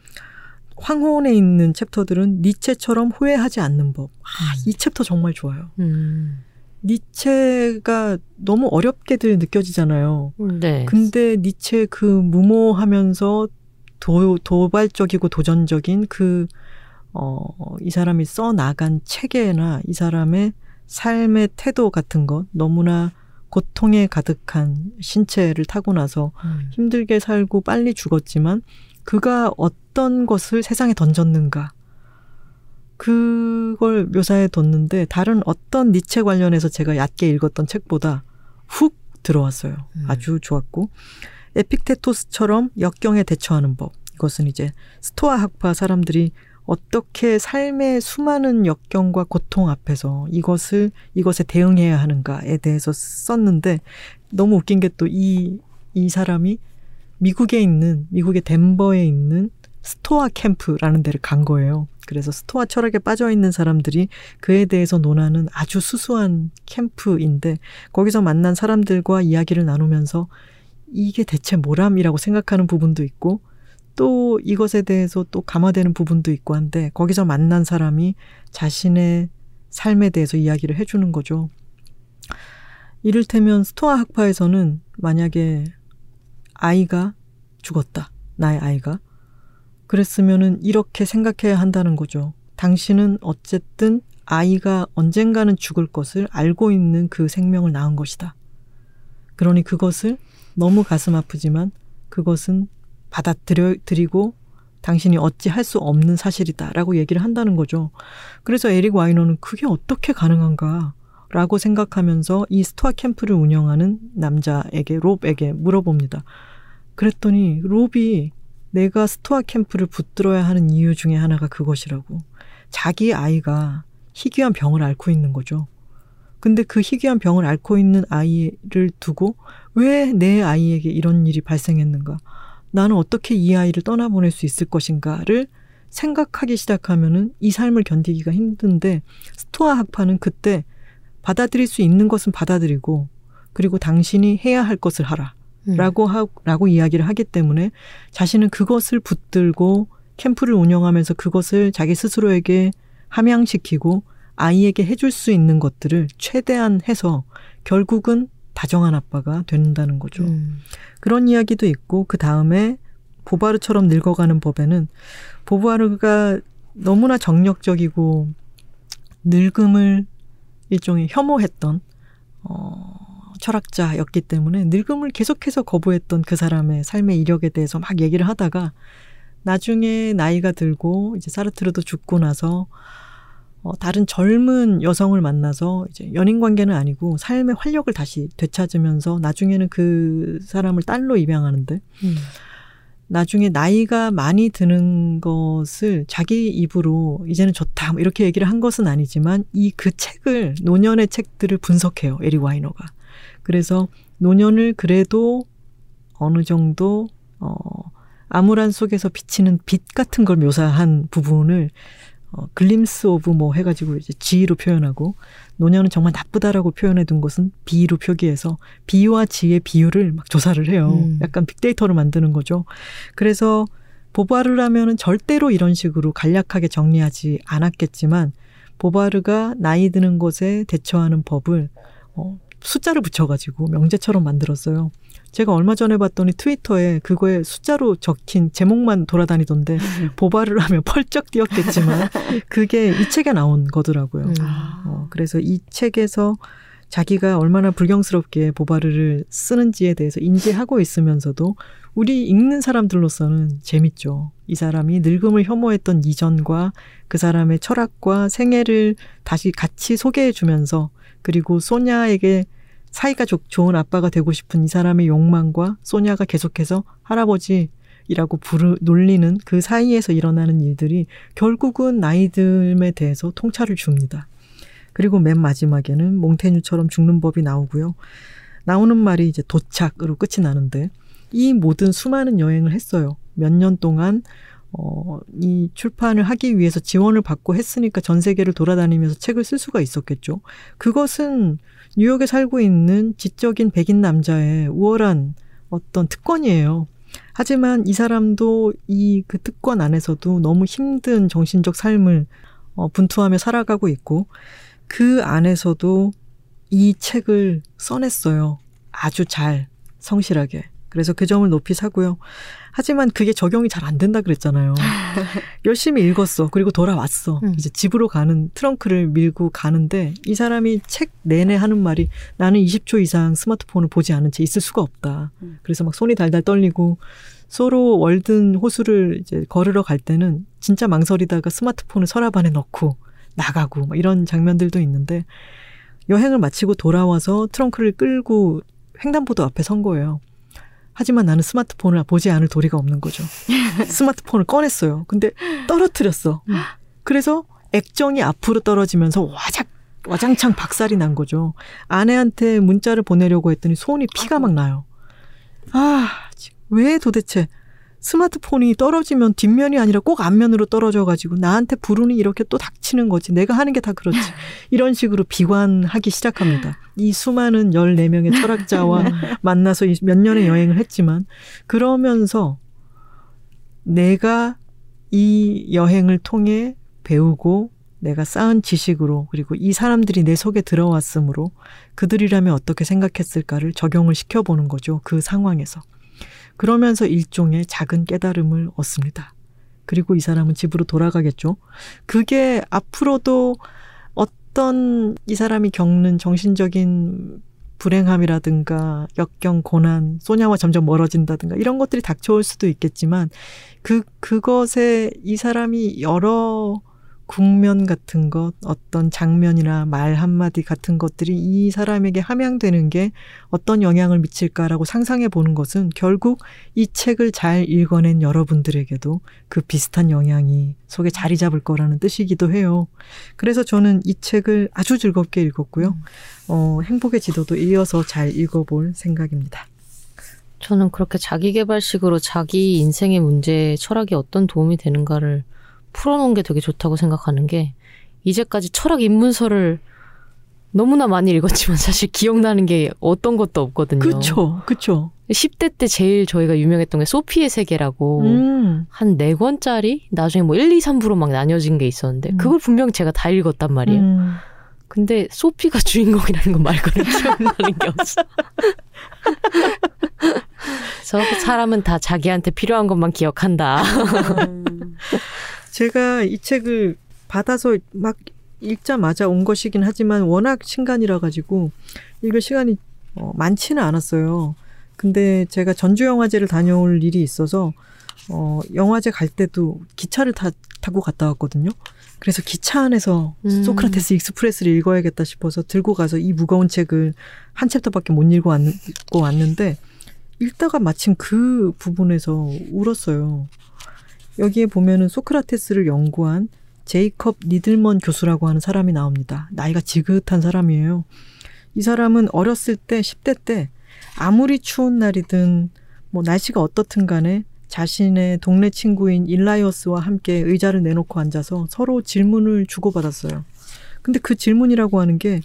황혼에 있는 챕터들은 니체처럼 후회하지 않는 법. 아, 이 챕터 정말 좋아요. 음. 니체가 너무 어렵게들 느껴지잖아요. 네. 근데 니체 그 무모하면서 도, 도발적이고 도전적인 그, 어, 이 사람이 써나간 체계나 이 사람의 삶의 태도 같은 것, 너무나 고통에 가득한 신체를 타고 나서 음. 힘들게 살고 빨리 죽었지만 그가 어떤 것을 세상에 던졌는가. 그걸 묘사해뒀는데 다른 어떤 니체 관련해서 제가 얕게 읽었던 책보다 훅 들어왔어요. 음. 아주 좋았고, 에픽테토스처럼 역경에 대처하는 법. 이것은 이제 스토아 학파 사람들이 어떻게 삶의 수많은 역경과 고통 앞에서 이것을, 이것에 대응해야 하는가에 대해서 썼는데, 너무 웃긴 게 또 이, 이 사람이 미국에 있는, 미국의 덴버에 있는 스토아 캠프라는 데를 간 거예요. 그래서 스토아 철학에 빠져있는 사람들이 그에 대해서 논하는 아주 수수한 캠프인데, 거기서 만난 사람들과 이야기를 나누면서 이게 대체 뭐람이라고 생각하는 부분도 있고, 또 이것에 대해서 또 감화되는 부분도 있고 한데, 거기서 만난 사람이 자신의 삶에 대해서 이야기를 해주는 거죠. 이를테면 스토아 학파에서는 만약에 아이가 죽었다. 나의 아이가. 그랬으면은 이렇게 생각해야 한다는 거죠. 당신은 어쨌든 아이가 언젠가는 죽을 것을 알고 있는 그 생명을 낳은 것이다. 그러니 그것을 너무 가슴 아프지만 그것은 받아들이고 당신이 어찌할 수 없는 사실이다라고 얘기를 한다는 거죠. 그래서 에릭 와이너는 그게 어떻게 가능한가라고 생각하면서 이 스토아 캠프를 운영하는 남자에게, 롭에게 물어봅니다. 그랬더니 롭이 내가 스토아 캠프를 붙들어야 하는 이유 중에 하나가 그것이라고. 자기 아이가 희귀한 병을 앓고 있는 거죠. 근데 그 희귀한 병을 앓고 있는 아이를 두고 왜 내 아이에게 이런 일이 발생했는가? 나는 어떻게 이 아이를 떠나보낼 수 있을 것인가를 생각하기 시작하면은 이 삶을 견디기가 힘든데, 스토아 학파는 그때 받아들일 수 있는 것은 받아들이고 그리고 당신이 해야 할 것을 하라. 라고 하, 라고 이야기를 하기 때문에 자신은 그것을 붙들고 캠프를 운영하면서 그것을 자기 스스로에게 함양시키고 아이에게 해줄 수 있는 것들을 최대한 해서 결국은 다정한 아빠가 된다는 거죠. 음. 그런 이야기도 있고, 그 다음에 보바르처럼 늙어가는 법에는 보부아르가 너무나 정력적이고 늙음을 일종의 혐오했던 어 철학자였기 때문에 늙음을 계속해서 거부했던 그 사람의 삶의 이력에 대해서 막 얘기를 하다가 나중에 나이가 들고 이제 사르트르도 죽고 나서 어, 다른 젊은 여성을 만나서 이제 연인 관계는 아니고 삶의 활력을 다시 되찾으면서 나중에는 그 사람을 딸로 입양하는데 음. 나중에 나이가 많이 드는 것을 자기 입으로 이제는 좋다 이렇게 얘기를 한 것은 아니지만 이 그 책을 노년의 책들을 분석해요. 에리 와이너가. 그래서 노년을 그래도 어느 정도 어, 암울한 속에서 비치는 빛 같은 걸 묘사한 부분을 어, 글림스 오브 뭐 해가지고 이제 G로 표현하고 노년은 정말 나쁘다라고 표현해둔 것은 B로 표기해서 B와 G의 비율을 막 조사를 해요. 음. 약간 빅데이터를 만드는 거죠. 그래서 보바르라면은 절대로 이런 식으로 간략하게 정리하지 않았겠지만 보바르가 나이 드는 것에 대처하는 법을 어, 숫자를 붙여가지고 명제처럼 만들었어요. 제가 얼마 전에 봤더니 트위터에 그거에 숫자로 적힌 제목만 돌아다니던데 보바르를 하면 펄쩍 뛰었겠지만 그게 이 책에 나온 거더라고요. 음. 어, 그래서 이 책에서 자기가 얼마나 불경스럽게 보바르를 쓰는지에 대해서 인지하고 있으면서도 우리 읽는 사람들로서는 재밌죠. 이 사람이 늙음을 혐오했던 이전과 그 사람의 철학과 생애를 다시 같이 소개해 주면서 그리고 소냐에게 사이가 좋은 아빠가 되고 싶은 이 사람의 욕망과 소냐가 계속해서 할아버지라고 부르, 놀리는 그 사이에서 일어나는 일들이 결국은 나이듦에 대해서 통찰을 줍니다. 그리고 맨 마지막에는 몽테뉴처럼 죽는 법이 나오고요. 나오는 말이 이제 도착으로 끝이 나는데 이 모든 수많은 여행을 했어요. 몇 년 동안 어, 이 출판을 하기 위해서 지원을 받고 했으니까 전 세계를 돌아다니면서 책을 쓸 수가 있었겠죠. 그것은 뉴욕에 살고 있는 지적인 백인 남자의 우월한 어떤 특권이에요. 하지만 이 사람도 이 그 특권 안에서도 너무 힘든 정신적 삶을 어, 분투하며 살아가고 있고 그 안에서도 이 책을 써냈어요. 아주 잘, 성실하게. 그래서 그 점을 높이 사고요. 하지만 그게 적용이 잘 안 된다 그랬잖아요. 열심히 읽었어. 그리고 돌아왔어. 음. 이제 집으로 가는 트렁크를 밀고 가는데 이 사람이 책 내내 하는 말이 나는 이십 초 이상 스마트폰을 보지 않은 채 있을 수가 없다. 음. 그래서 막 손이 달달 떨리고 소로 월든 호수를 이제 걸으러 갈 때는 진짜 망설이다가 스마트폰을 서랍 안에 넣고 나가고 막 이런 장면들도 있는데 여행을 마치고 돌아와서 트렁크를 끌고 횡단보도 앞에 선 거예요. 하지만 나는 스마트폰을 보지 않을 도리가 없는 거죠. 스마트폰을 꺼냈어요. 근데 떨어뜨렸어. 그래서 액정이 앞으로 떨어지면서 와작, 와장창 박살이 난 거죠. 아내한테 문자를 보내려고 했더니 손이 피가 막 나요. 아, 왜 도대체 스마트폰이 떨어지면 뒷면이 아니라 꼭 앞면으로 떨어져가지고 나한테 불운이 이렇게 또 닥치는 거지. 내가 하는 게 다 그렇지. 이런 식으로 비관하기 시작합니다. 이 수많은 열네 명의 철학자와 만나서 몇 년의 여행을 했지만 그러면서 내가 이 여행을 통해 배우고 내가 쌓은 지식으로 그리고 이 사람들이 내 속에 들어왔으므로 그들이라면 어떻게 생각했을까를 적용을 시켜보는 거죠. 그 상황에서. 그러면서 일종의 작은 깨달음을 얻습니다. 그리고 이 사람은 집으로 돌아가겠죠. 그게 앞으로도 어떤 이 사람이 겪는 정신적인 불행함이라든가 역경, 고난, 소녀와 점점 멀어진다든가 이런 것들이 닥쳐올 수도 있겠지만 그, 그것에 이 사람이 여러 국면 같은 것, 어떤 장면이나 말 한마디 같은 것들이 이 사람에게 함양되는 게 어떤 영향을 미칠까라고 상상해 보는 것은 결국 이 책을 잘 읽어낸 여러분들에게도 그 비슷한 영향이 속에 자리 잡을 거라는 뜻이기도 해요. 그래서 저는 이 책을 아주 즐겁게 읽었고요. 어, 행복의 지도도 이어서 잘 읽어볼 생각입니다. 저는 그렇게 자기개발식으로 자기 인생의 문제에 철학이 어떤 도움이 되는가를 풀어놓은 게 되게 좋다고 생각하는 게 이제까지 철학 입문서를 너무나 많이 읽었지만 사실 기억나는 게 어떤 것도 없거든요. 그렇죠. 그렇죠. 십 대 때 제일 저희가 유명했던 게 소피의 세계라고 음. 한 네 권짜리 나중에 뭐 일, 이, 삼부로 막 나뉘어진 게 있었는데 음. 그걸 분명 제가 다 읽었단 말이에요. 음. 근데 소피가 주인공이라는 건 말고는 기억나는 게 없어. 그래서 사람은 다 자기한테 필요한 것만 기억한다. 제가 이 책을 받아서 막 읽자마자 온 것이긴 하지만 워낙 신간이라 가지고 읽을 시간이 많지는 않았어요. 근데 제가 전주영화제를 다녀올 일이 있어서 어, 영화제 갈 때도 기차를 타, 타고 갔다 왔거든요. 그래서 기차 안에서 음. 소크라테스 익스프레스를 읽어야겠다 싶어서 들고 가서 이 무거운 책을 한 챕터밖에 못 읽고, 왔, 읽고 왔는데 읽다가 마침 그 부분에서 울었어요. 여기에 보면은 소크라테스를 연구한 제이컵 니들먼 교수라고 하는 사람이 나옵니다. 나이가 지긋한 사람이에요. 이 사람은 어렸을 때 십 대 때 아무리 추운 날이든 뭐 날씨가 어떻든 간에 자신의 동네 친구인 일라이어스와 함께 의자를 내놓고 앉아서 서로 질문을 주고받았어요. 근데 그 질문이라고 하는 게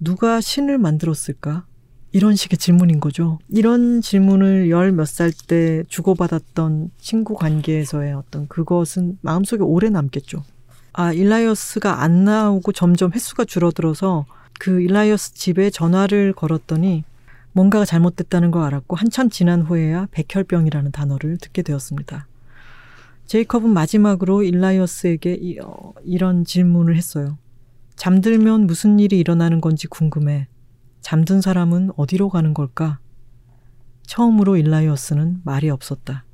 누가 신을 만들었을까? 이런 식의 질문인 거죠. 이런 질문을 열 몇 살 때 주고받았던 친구 관계에서의 어떤 그것은 마음속에 오래 남겠죠. 아, 일라이어스가 안 나오고 점점 횟수가 줄어들어서 그 일라이어스 집에 전화를 걸었더니 뭔가가 잘못됐다는 걸 알았고 한참 지난 후에야 백혈병이라는 단어를 듣게 되었습니다. 제이컵은 마지막으로 일라이어스에게 이, 어, 이런 질문을 했어요. 잠들면 무슨 일이 일어나는 건지 궁금해. 잠든 사람은 어디로 가는 걸까? 처음으로 일라이어스는 말이 없었다.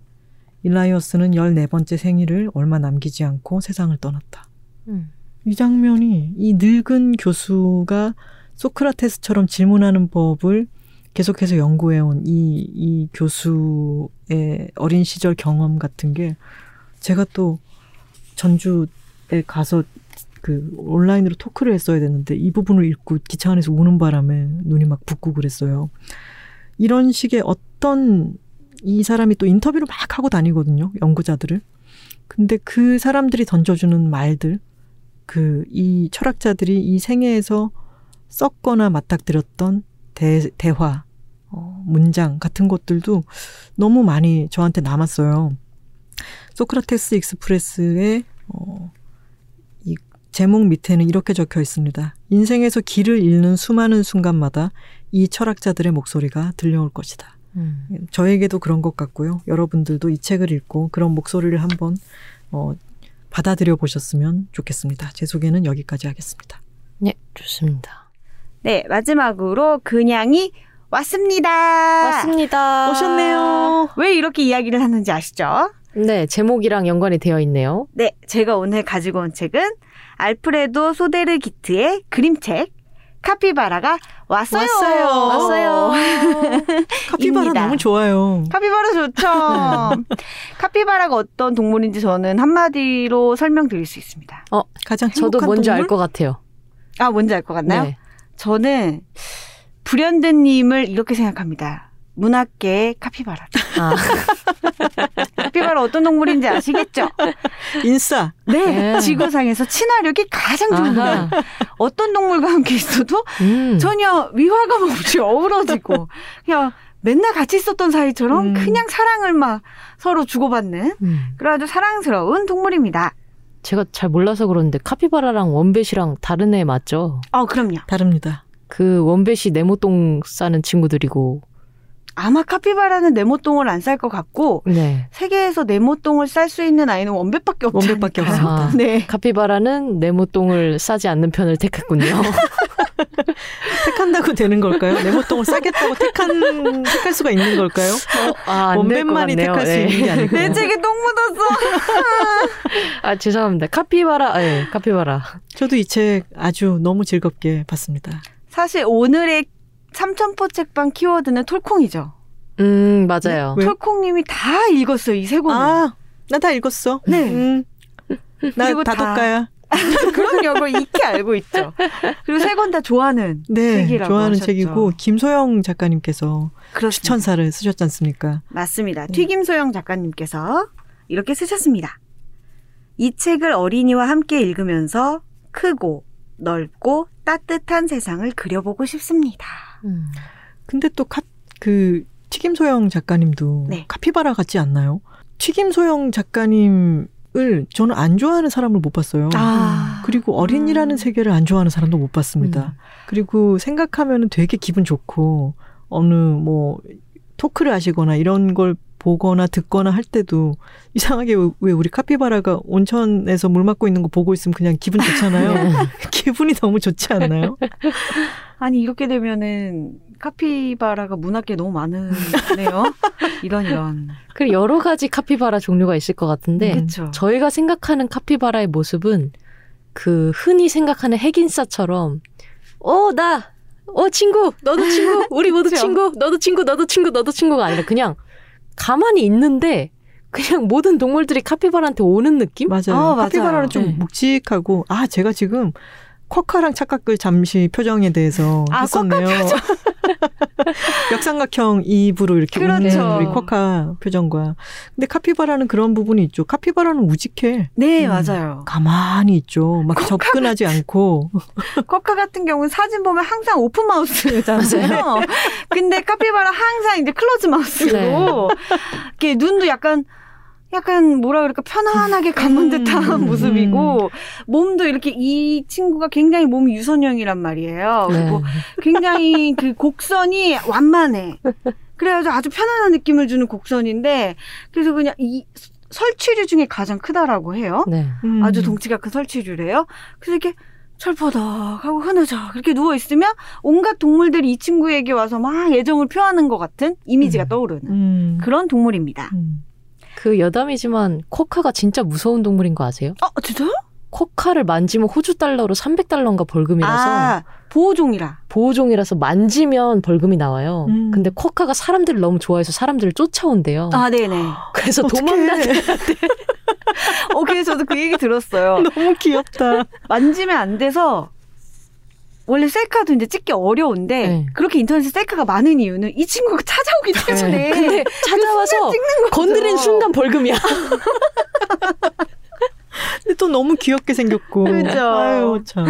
일라이어스는 열네 번째 생일을 얼마 남기지 않고 세상을 떠났다. 음. 이 장면이 이 늙은 교수가 소크라테스처럼 질문하는 법을 계속해서 연구해온 이, 이 교수의 어린 시절 경험 같은 게 제가 또 전주에 가서 그 온라인으로 토크를 했어야 됐는데 이 부분을 읽고 기차 안에서 우는 바람에 눈이 막 붓고 그랬어요. 이런 식의 어떤 이 사람이 또 인터뷰를 막 하고 다니거든요. 연구자들을. 근데 그 사람들이 던져주는 말들, 그 이 철학자들이 이 생애에서 썼거나 맞닥뜨렸던 대, 대화, 어, 문장 같은 것들도 너무 많이 저한테 남았어요. 소크라테스 익스프레스의 어, 이 제목 밑에는 이렇게 적혀 있습니다. 인생에서 길을 잃는 수많은 순간마다 이 철학자들의 목소리가 들려올 것이다. 음. 저에게도 그런 것 같고요. 여러분들도 이 책을 읽고 그런 목소리를 한번 어, 받아들여 보셨으면 좋겠습니다. 제 소개는 여기까지 하겠습니다. 네, 좋습니다. 네, 마지막으로 그냥이 왔습니다. 왔습니다. 오셨네요. 왜 이렇게 이야기를 하는지 아시죠? 네, 제목이랑 연관이 되어 있네요. 네, 제가 오늘 가지고 온 책은 알프레도 소데르기트의 그림책 카피바라가 왔어요. 왔어요. 왔어요. 카피바라 너무 좋아요. 카피바라 좋죠. 카피바라가 어떤 동물인지 저는 한마디로 설명드릴 수 있습니다. 어, 가장 저도 뭔지 알 것 같아요. 아, 뭔지 알 것 같나요? 네. 저는 불현듯님을 이렇게 생각합니다. 문학계의 카피바라. 아. 카피바라 어떤 동물인지 아시겠죠? 인싸. 네. 네. 지구상에서 친화력이 가장 좋은 동물. 어떤 동물과 함께 있어도 음. 전혀 위화감 없이 어우러지고 그냥 맨날 같이 있었던 사이처럼 음. 그냥 사랑을 막 서로 주고받는 음. 그런 아주 사랑스러운 동물입니다. 제가 잘 몰라서 그러는데 카피바라랑 원뱃이랑 다른 애 맞죠? 어, 그럼요. 다릅니다. 그 원뱃이 네모똥 싸는 친구들이고 아마 카피바라는 네모똥을 안 쌀 것 같고 네. 세계에서 네모똥을 쌀 수 있는 아이는 원뱃밖에 없죠. 원뱃밖에 없습니다. 아, 네. 카피바라는 네모똥을 싸지 않는 편을 택했군요. 택한다고 되는 걸까요? 네모똥을 싸겠다고 택한, 택할 수가 있는 걸까요? 어, 아, 원뱃만이 택할 네. 수 있는 게 아니고. 내 책에 똥 묻었어. 아, 죄송합니다. 카피바라, 네, 카피바라. 저도 이 책 아주 너무 즐겁게 봤습니다. 사실 오늘의 삼천포 책방 키워드는 톨콩이죠. 음, 맞아요. 네, 톨콩님이 다 읽었어요, 이 세 권을. 아, 나 다 읽었어. 네. 음. 나 다독가야. 그럼요. 그걸 익히 알고 있죠. 그리고 세 권 다 좋아하는 네, 책이라고 좋아하는 하셨죠. 책이고 김소영 작가님께서 그렇습니다. 추천사를 쓰셨지 않습니까? 맞습니다. 네. 튀김소영 작가님께서 이렇게 쓰셨습니다. 이 책을 어린이와 함께 읽으면서 크고 넓고 따뜻한 세상을 그려보고 싶습니다. 음. 근데 또 카, 그 튀김소영 작가님도 네. 카피바라 같지 않나요? 튀김소영 작가님 을 저는 안 좋아하는 사람을 못 봤어요. 아. 그리고 어린이라는 음. 세계를 안 좋아하는 사람도 못 봤습니다. 음. 그리고 생각하면 되게 기분 좋고 어느 뭐 토크를 하시거나 이런 걸 보거나 듣거나 할 때도 이상하게 왜 우리 카피바라가 온천에서 물 맞고 있는 거 보고 있으면 그냥 기분 좋잖아요. 기분이 너무 좋지 않나요? 아니 이렇게 되면은 카피바라가 문학계에 너무 많으네요. 이런 이런. 그리고 여러 가지 카피바라 종류가 있을 것 같은데 그쵸. 저희가 생각하는 카피바라의 모습은 그 흔히 생각하는 핵인싸처럼 어, 나! 어, 친구! 너도 친구! 우리 모두 친구! 너도 친구! 너도 친구! 너도 친구가 아니라 그냥 가만히 있는데 그냥 모든 동물들이 카피바라한테 오는 느낌? 맞아요. 아, 카피바라는 좀 네. 묵직하고 아, 제가 지금 쿼카랑 착각을 잠시 표정에 대해서 아, 했었네요. 역삼각형 입으로 이렇게 그렇죠. 웃는 우리 쿼카 표정과. 근데 카피바라는 그런 부분이 있죠. 카피바라는 우직해. 네, 음, 맞아요. 가만히 있죠. 막 접근하지 같은, 않고. 쿼카 같은 경우는 사진 보면 항상 오픈 마우스잖아요. 근데 카피바라 항상 이제 클로즈 마우스고 네. 이렇게 눈도 약간 약간 뭐라 그럴까 편안하게 감은 듯한 음, 모습이고 음. 몸도 이렇게 이 친구가 굉장히 몸이 유선형이란 말이에요. 네. 그리고 굉장히 그 곡선이 완만해. 그래가지고 아주 편안한 느낌을 주는 곡선인데 그래서 그냥 이 설치류 중에 가장 크다라고 해요. 네. 음. 아주 덩치가 큰 설치류래요. 그래서 이렇게 철퍼덕하고 흐느적 이렇게 누워있으면 온갖 동물들이 이 친구에게 와서 막 애정을 표하는 것 같은 이미지가 음. 떠오르는 음. 그런 동물입니다. 음. 그 여담이지만 쿼카가 진짜 무서운 동물인 거 아세요? 어? 진짜요? 쿼카를 만지면 호주 달러로 삼백 달러인가 벌금이라서 아, 보호종이라. 보호종이라서 만지면 벌금이 나와요. 음. 근데 쿼카가 사람들을 너무 좋아해서 사람들을 쫓아온대요. 아, 네네. 그래서 도망다녀야 돼. 어, 그래서 저도 그 얘기 들었어요. 너무 귀엽다. 만지면 안 돼서 원래 셀카도 이제 찍기 어려운데 네. 그렇게 인터넷에 셀카가 많은 이유는 이 친구가 찾아오기 때문에 네. 근데 찾아와서 그 건드린 순간 벌금이야. 근데 또 너무 귀엽게 생겼고 그렇죠. 아유 참.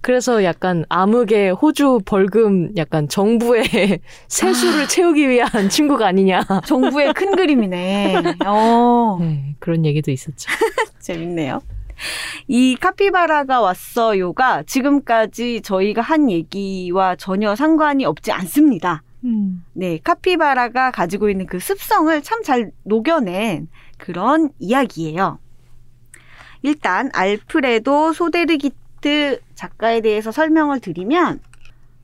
그래서 약간 암흑의 호주 벌금 약간 정부의 세수를 채우기 위한 친구가 아니냐. 정부의 큰 그림이네. 네, 그런 얘기도 있었죠. 재밌네요. 이 카피바라가 왔어요가 지금까지 저희가 한 얘기와 전혀 상관이 없지 않습니다. 음. 네, 카피바라가 가지고 있는 그 습성을 참 잘 녹여낸 그런 이야기예요. 일단 알프레도 소데르기트 작가에 대해서 설명을 드리면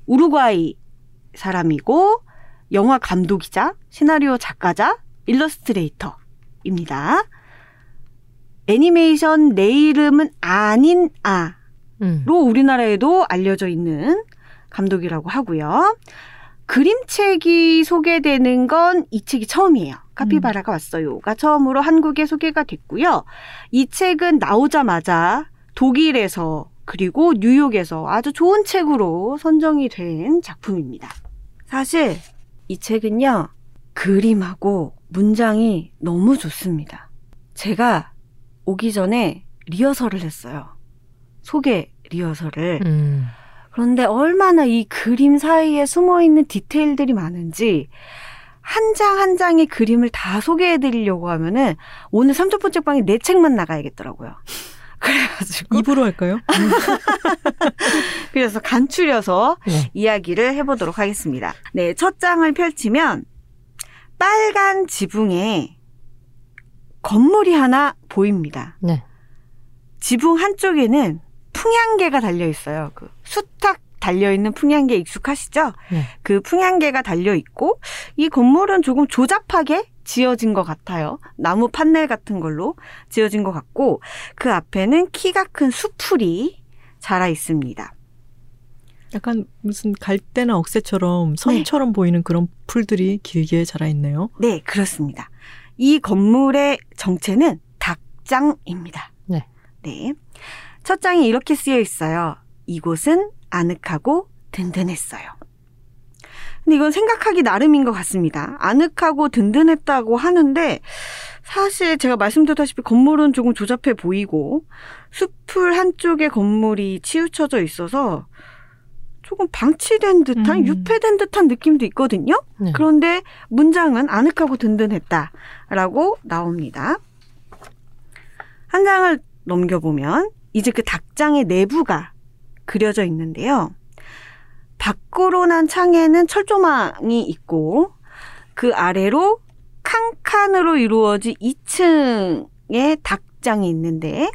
우루과이 사람이고 영화 감독이자 시나리오 작가자 일러스트레이터입니다. 애니메이션 내 이름은 아닌 아로 음. 우리나라에도 알려져 있는 감독이라고 하고요. 그림책이 소개되는 건 이 책이 처음이에요. 카피바라가 음. 왔어요가 처음으로 한국에 소개가 됐고요. 이 책은 나오자마자 독일에서 그리고 뉴욕에서 아주 좋은 책으로 선정이 된 작품입니다. 사실 이 책은요. 그림하고 문장이 너무 좋습니다. 제가 오기 전에 리허설을 했어요. 소개 리허설을. 음. 그런데 얼마나 이 그림 사이에 숨어있는 디테일들이 많은지 한 장 한 장의 그림을 다 소개해드리려고 하면은 오늘 삼 점 분 책방에 내 책만 나가야겠더라고요. 그래가지고 입으로 할까요? 그래서 간추려서 네. 이야기를 해보도록 하겠습니다. 네, 첫 장을 펼치면 빨간 지붕에 건물이 하나 보입니다. 네. 지붕 한쪽에는 풍향계가 달려있어요. 그 수탉 달려있는 풍향계 익숙하시죠? 네. 그 풍향계가 달려있고 이 건물은 조금 조잡하게 지어진 것 같아요. 나무 판넬 같은 걸로 지어진 것 같고 그 앞에는 키가 큰 수풀이 자라 있습니다. 약간 무슨 갈대나 억새처럼 선처럼 네. 보이는 그런 풀들이 길게 자라 있네요. 네, 그렇습니다. 이 건물의 정체는 닭장입니다. 네. 네. 첫 장이 이렇게 쓰여 있어요. 이곳은 아늑하고 든든했어요. 근데 이건 생각하기 나름인 것 같습니다. 아늑하고 든든했다고 하는데 사실 제가 말씀드렸다시피 건물은 조금 조잡해 보이고 숲풀 한쪽에 건물이 치우쳐져 있어서 조금 방치된 듯한 음. 유폐된 듯한 느낌도 있거든요. 네. 그런데 문장은 아늑하고 든든했다라고 나옵니다. 한 장을 넘겨보면 이제 그 닭장의 내부가 그려져 있는데요. 밖으로 난 창에는 철조망이 있고 그 아래로 칸칸으로 이루어진 이 층의 닭장이 있는데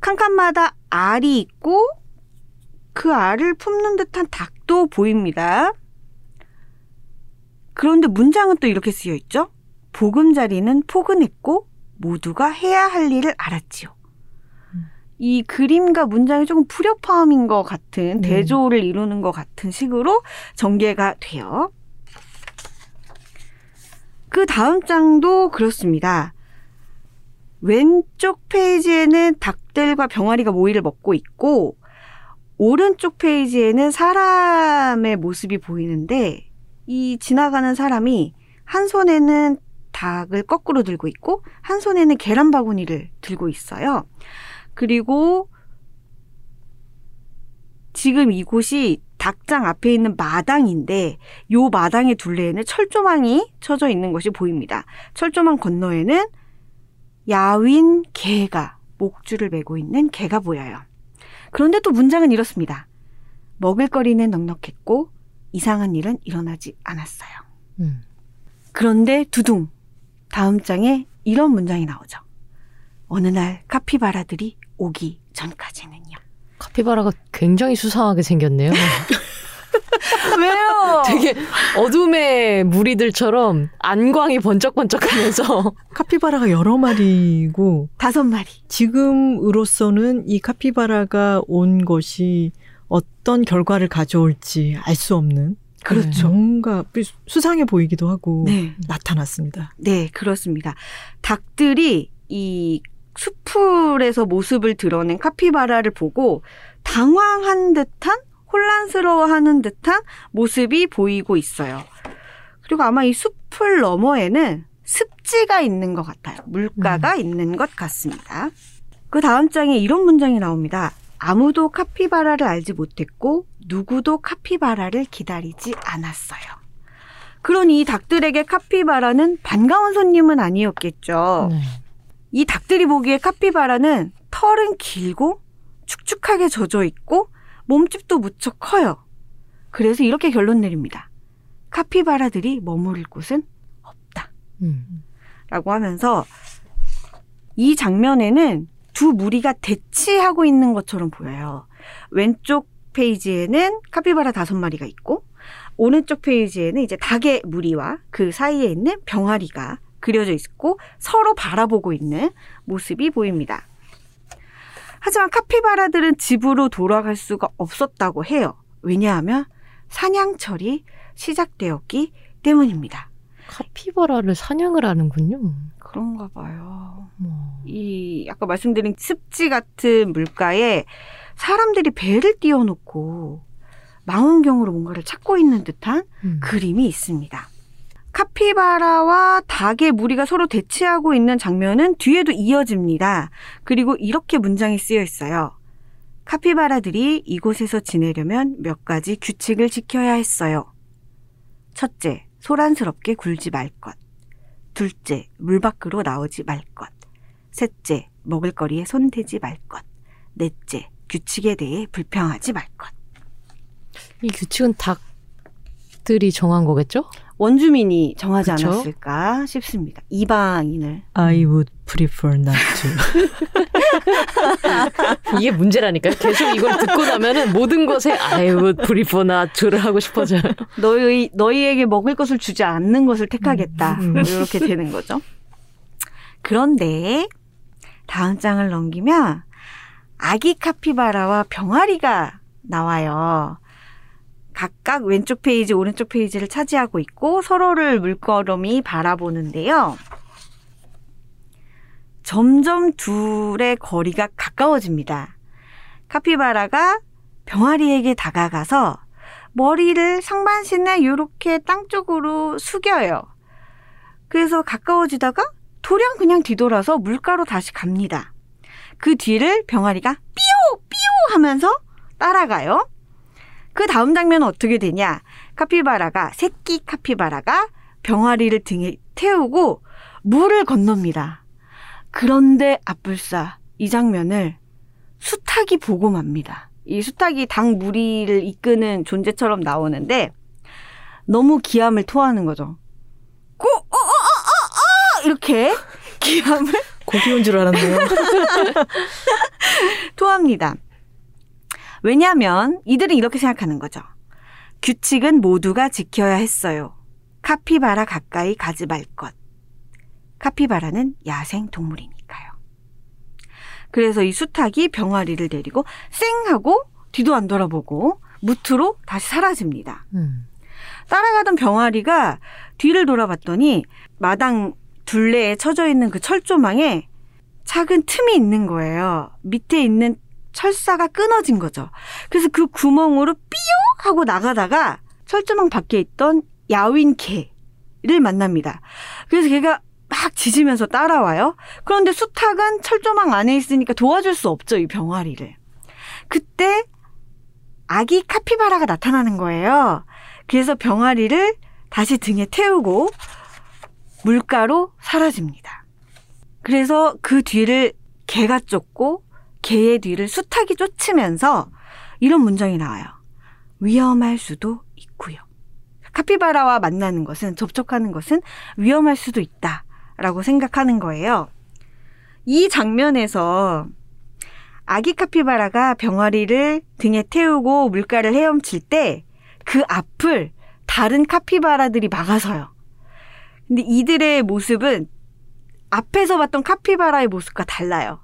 칸칸마다 알이 있고 그 알을 품는 듯한 닭도 보입니다. 그런데 문장은 또 이렇게 쓰여 있죠. 보금자리는 포근했고 모두가 해야 할 일을 알았지요. 음. 이 그림과 문장이 조금 불협화음인 것 같은, 네. 대조를 이루는 것 같은 식으로 전개가 돼요. 그 다음 장도 그렇습니다. 왼쪽 페이지에는 닭들과 병아리가 모이를 먹고 있고 오른쪽 페이지에는 사람의 모습이 보이는데 이 지나가는 사람이 한 손에는 닭을 거꾸로 들고 있고 한 손에는 계란 바구니를 들고 있어요. 그리고 지금 이곳이 닭장 앞에 있는 마당인데 요 마당의 둘레에는 철조망이 쳐져 있는 것이 보입니다. 철조망 건너에는 야윈 개가, 목줄을 메고 있는 개가 보여요. 그런데 또 문장은 이렇습니다. 먹을거리는 넉넉했고 이상한 일은 일어나지 않았어요. 음. 그런데 두둥! 다음 장에 이런 문장이 나오죠. 어느 날 카피바라들이 오기 전까지는요. 카피바라가 굉장히 수상하게 생겼네요. 왜요? 되게 어둠의 무리들처럼 안광이 번쩍번쩍하면서 카피바라가 여러 마리고 다섯 마리. 지금으로서는 이 카피바라가 온 것이 어떤 결과를 가져올지 알 수 없는, 그렇죠. 뭔가 수상해 보이기도 하고, 네. 나타났습니다. 네, 그렇습니다. 닭들이 이 수풀에서 모습을 드러낸 카피바라를 보고 당황한 듯한, 혼란스러워하는 듯한 모습이 보이고 있어요. 그리고 아마 이 숲을 너머에는 습지가 있는 것 같아요. 물가가 음. 있는 것 같습니다. 그 다음 장에 이런 문장이 나옵니다. 아무도 카피바라를 알지 못했고 누구도 카피바라를 기다리지 않았어요. 그러니 이 닭들에게 카피바라는 반가운 손님은 아니었겠죠. 네. 이 닭들이 보기에 카피바라는 털은 길고 축축하게 젖어 있고 몸집도 무척 커요. 그래서 이렇게 결론 내립니다. 카피바라들이 머무를 곳은 없다. 음. 라고 하면서 이 장면에는 두 무리가 대치하고 있는 것처럼 보여요. 왼쪽 페이지에는 카피바라 다섯 마리가 있고 오른쪽 페이지에는 이제 닭의 무리와 그 사이에 있는 병아리가 그려져 있고 서로 바라보고 있는 모습이 보입니다. 하지만 카피바라들은 집으로 돌아갈 수가 없었다고 해요. 왜냐하면 사냥철이 시작되었기 때문입니다. 카피바라를 사냥을 하는군요. 그런가 봐요. 뭐. 이 아까 말씀드린 습지 같은 물가에 사람들이 배를 띄워놓고 망원경으로 뭔가를 찾고 있는 듯한 음. 그림이 있습니다. 카피바라와 닭의 무리가 서로 대치하고 있는 장면은 뒤에도 이어집니다. 그리고 이렇게 문장이 쓰여 있어요. 카피바라들이 이곳에서 지내려면 몇 가지 규칙을 지켜야 했어요. 첫째, 소란스럽게 굴지 말 것. 둘째, 물 밖으로 나오지 말 것. 셋째, 먹을거리에 손대지 말 것. 넷째, 규칙에 대해 불평하지 말 것. 이 규칙은 닭들이 정한 거겠죠? 원주민이 정하지, 그쵸? 않았을까 싶습니다. 이방인을. I would prefer not to. 이게 문제라니까요. 계속 이걸 듣고 나면은 모든 것에 I would prefer not to를 하고 싶어져요. 너희, 너희에게 먹을 것을 주지 않는 것을 택하겠다. 음, 음. 이렇게 되는 거죠. 그런데 다음 장을 넘기면 아기 카피바라와 병아리가 나와요. 각각 왼쪽 페이지, 오른쪽 페이지를 차지하고 있고 서로를 물끄러미 바라보는데요. 점점 둘의 거리가 가까워집니다. 카피바라가 병아리에게 다가가서 머리를 상반신에 이렇게 땅 쪽으로 숙여요. 그래서 가까워지다가 도량 그냥 뒤돌아서 물가로 다시 갑니다. 그 뒤를 병아리가 삐오! 삐오! 하면서 따라가요. 그 다음 장면은 어떻게 되냐. 카피바라가, 새끼 카피바라가 병아리를 등에 태우고 물을 건넙니다. 그런데 앞불사 이 장면을 수탉이 보고 맙니다. 이 수탉이 닭 무리를 이끄는 존재처럼 나오는데 너무 기함을 토하는 거죠. 고, 어, 어, 어, 어, 어! 이렇게 기함을. 고기 온 줄 알았네요. 토합니다. 왜냐하면 이들은 이렇게 생각하는 거죠. 규칙은 모두가 지켜야 했어요. 카피바라 가까이 가지 말 것. 카피바라는 야생동물이니까요. 그래서 이 수탉이 병아리를 데리고 쌩 하고 뒤도 안 돌아보고 무트로 다시 사라집니다. 음. 따라가던 병아리가 뒤를 돌아봤더니 마당 둘레에 쳐져 있는 그 철조망에 작은 틈이 있는 거예요. 밑에 있는 철사가 끊어진 거죠. 그래서 그 구멍으로 삐용 하고 나가다가 철조망 밖에 있던 야윈 개를 만납니다. 그래서 걔가 막 짖으면서 따라와요. 그런데 수탉은 철조망 안에 있으니까 도와줄 수 없죠, 이 병아리를. 그때 아기 카피바라가 나타나는 거예요. 그래서 병아리를 다시 등에 태우고 물가로 사라집니다. 그래서 그 뒤를 개가 쫓고 개의 뒤를 수탉이 쫓으면서 이런 문장이 나와요. 위험할 수도 있고요. 카피바라와 만나는 것은, 접촉하는 것은 위험할 수도 있다라고 생각하는 거예요. 이 장면에서 아기 카피바라가 병아리를 등에 태우고 물가를 헤엄칠 때 그 앞을 다른 카피바라들이 막아서요. 근데 이들의 모습은 앞에서 봤던 카피바라의 모습과 달라요.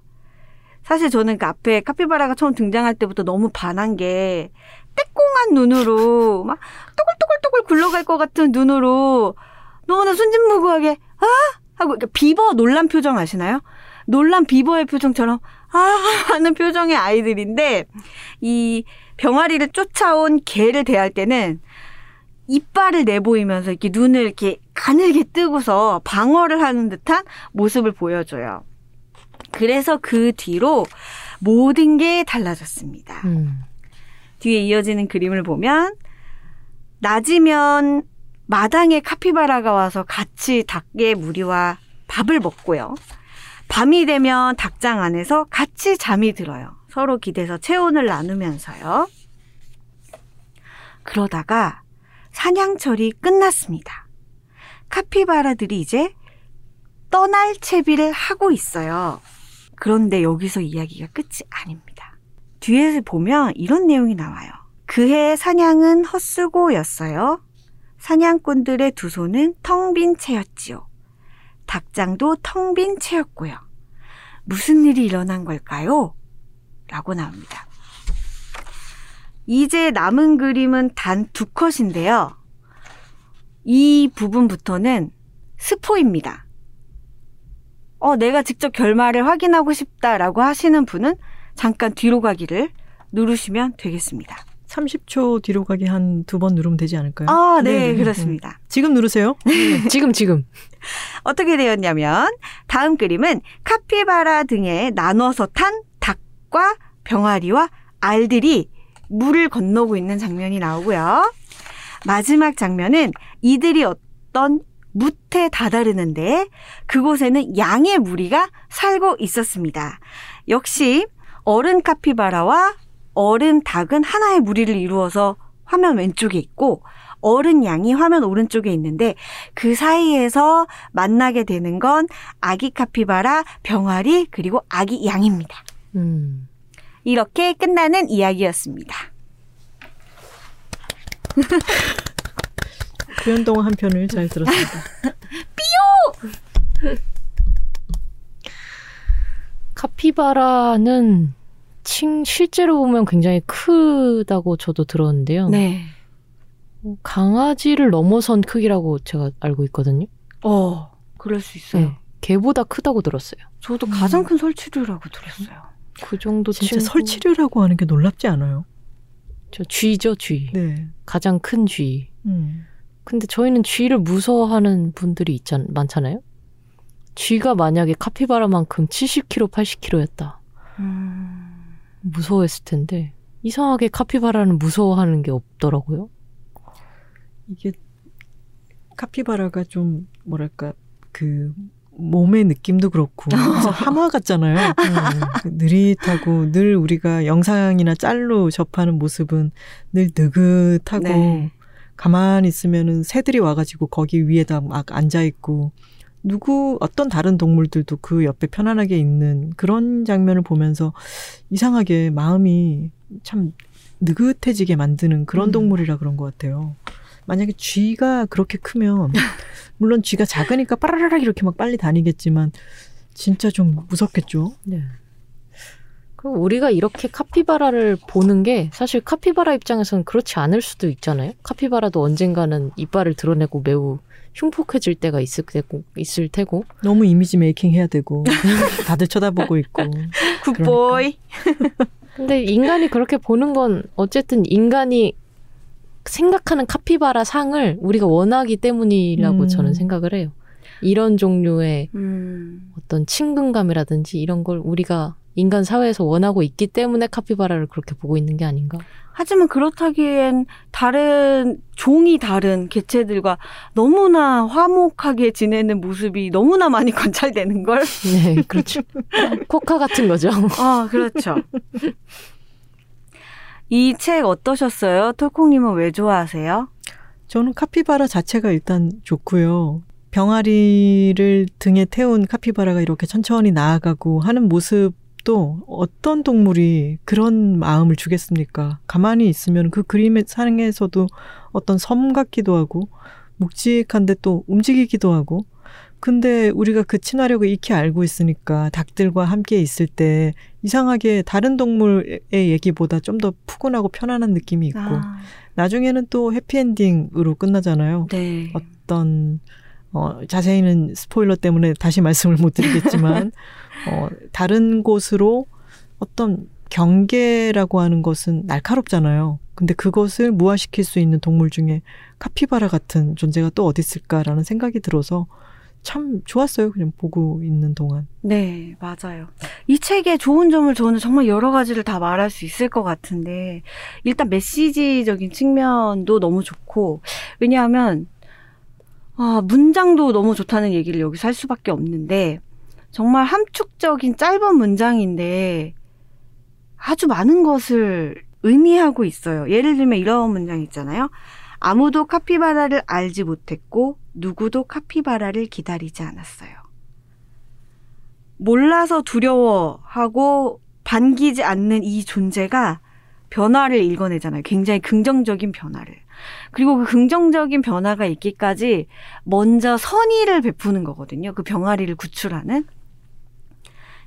사실 저는 그 앞에 카피바라가 처음 등장할 때부터 너무 반한 게 떼꽁한 눈으로 막 또글또글또글 굴러갈 것 같은 눈으로 너무나 순진무구하게 아! 하고 그러니까 비버 놀란 표정 아시나요? 놀란 비버의 표정처럼 아! 하는 표정의 아이들인데 이 병아리를 쫓아온 개를 대할 때는 이빨을 내보이면서 이렇게 눈을 이렇게 가늘게 뜨고서 방어를 하는 듯한 모습을 보여줘요. 그래서 그 뒤로 모든 게 달라졌습니다. 음. 뒤에 이어지는 그림을 보면 낮이면 마당에 카피바라가 와서 같이 닭의 무리와 밥을 먹고요. 밤이 되면 닭장 안에서 같이 잠이 들어요. 서로 기대서 체온을 나누면서요. 그러다가 사냥철이 끝났습니다. 카피바라들이 이제 떠날 채비를 하고 있어요. 그런데 여기서 이야기가 끝이 아닙니다. 뒤에 보면 이런 내용이 나와요. 그해 사냥은 헛수고였어요. 사냥꾼들의 두 손은 텅 빈 채였지요. 닭장도 텅 빈 채였고요. 무슨 일이 일어난 걸까요? 라고 나옵니다. 이제 남은 그림은 단 두 컷인데요. 이 부분부터는 스포입니다. 어, 내가 직접 결말을 확인하고 싶다라고 하시는 분은 잠깐 뒤로 가기를 누르시면 되겠습니다. 삼십 초 뒤로 가기 한 두 번 누르면 되지 않을까요? 아, 네, 네 그렇습니다. 지금 누르세요. 네, 지금 지금. 어떻게 되었냐면 다음 그림은 카피바라 등에 나눠서 탄 닭과 병아리와 알들이 물을 건너고 있는 장면이 나오고요. 마지막 장면은 이들이 어떤 무태에 다다르는데 그곳에는 양의 무리가 살고 있었습니다. 역시 어른 카피바라와 어른 닭은 하나의 무리를 이루어서 화면 왼쪽에 있고 어른 양이 화면 오른쪽에 있는데 그 사이에서 만나게 되는 건 아기 카피바라, 병아리 그리고 아기 양입니다. 음. 이렇게 끝나는 이야기였습니다. 표현 동안 한 편을 잘 들었습니다. 삐요! 카피바라는 칭, 실제로 보면 굉장히 크다고 저도 들었는데요. 네. 강아지를 넘어선 크기라고 제가 알고 있거든요. 어, 그럴 수 있어요. 네, 개보다 크다고 들었어요. 저도 가장 큰 설치류라고 들었어요. 그 정도 진짜 친구... 설치류라고 하는 게 놀랍지 않아요? 저 쥐죠, 쥐. 네. 가장 큰 쥐. 음. 근데 저희는 쥐를 무서워하는 분들이 있잖, 많잖아요. 쥐가 만약에 카피바라만큼 칠십 킬로그램, 팔십 킬로그램였다. 음. 무서워했을 텐데 이상하게 카피바라는 무서워하는 게 없더라고요. 이게 카피바라가 좀 뭐랄까 그 몸의 느낌도 그렇고 하마 같잖아요. 음, 느릿하고 늘 우리가 영상이나 짤로 접하는 모습은 늘 느긋하고 네. 가만히 있으면은 새들이 와가지고 거기 위에다 막 앉아있고, 누구, 어떤 다른 동물들도 그 옆에 편안하게 있는 그런 장면을 보면서 이상하게 마음이 참 느긋해지게 만드는 그런 음. 동물이라 그런 것 같아요. 만약에 쥐가 그렇게 크면 물론 쥐가 작으니까 빠라라라 이렇게 막 빨리 다니겠지만 진짜 좀 무섭겠죠. 네. 그리고 우리가 이렇게 카피바라를 보는 게 사실 카피바라 입장에서는 그렇지 않을 수도 있잖아요. 카피바라도 언젠가는 이빨을 드러내고 매우 흉폭해질 때가 있을 테고, 있을 테고. 너무 이미지 메이킹 해야 되고 다들 쳐다보고 있고. 굿보이. 그러니까. 근데 인간이 그렇게 보는 건 어쨌든 인간이 생각하는 카피바라 상을 우리가 원하기 때문이라고 음. 저는 생각을 해요. 이런 종류의 음. 어떤 친근감이라든지 이런 걸 우리가 인간 사회에서 원하고 있기 때문에 카피바라를 그렇게 보고 있는 게 아닌가. 하지만 그렇다기엔 다른 종이 다른 개체들과 너무나 화목하게 지내는 모습이 너무나 많이 관찰되는 걸. 네, 그렇죠. 코카 같은 거죠. 아, 그렇죠. 이 책 어떠셨어요? 톨콩님은 왜 좋아하세요? 저는 카피바라 자체가 일단 좋고요. 병아리를 등에 태운 카피바라가 이렇게 천천히 나아가고 하는 모습 또 어떤 동물이 그런 마음을 주겠습니까? 가만히 있으면 그 그림의 상에서도 어떤 섬 같기도 하고 묵직한데 또 움직이기도 하고. 근데 우리가 그 친화력을 익히 알고 있으니까 닭들과 함께 있을 때 이상하게 다른 동물의 얘기보다 좀 더 푸근하고 편안한 느낌이 있고. 아. 나중에는 또 해피엔딩으로 끝나잖아요. 네. 어떤 어, 자세히는 스포일러 때문에 다시 말씀을 못 드리겠지만 어, 다른 곳으로 어떤 경계라고 하는 것은 날카롭잖아요. 근데 그것을 무화시킬 수 있는 동물 중에 카피바라 같은 존재가 또 어디 있을까라는 생각이 들어서 참 좋았어요. 그냥 보고 있는 동안. 네, 맞아요. 이 책의 좋은 점을 저는 정말 여러 가지를 다 말할 수 있을 것 같은데 일단 메시지적인 측면도 너무 좋고 왜냐하면 아, 문장도 너무 좋다는 얘기를 여기서 할 수밖에 없는데 정말 함축적인 짧은 문장인데 아주 많은 것을 의미하고 있어요. 예를 들면 이런 문장 있잖아요. 아무도 카피바라를 알지 못했고 누구도 카피바라를 기다리지 않았어요. 몰라서 두려워하고 반기지 않는 이 존재가 변화를 일궈내잖아요. 굉장히 긍정적인 변화를. 그리고 그 긍정적인 변화가 있기까지 먼저 선의를 베푸는 거거든요. 그 병아리를 구출하는.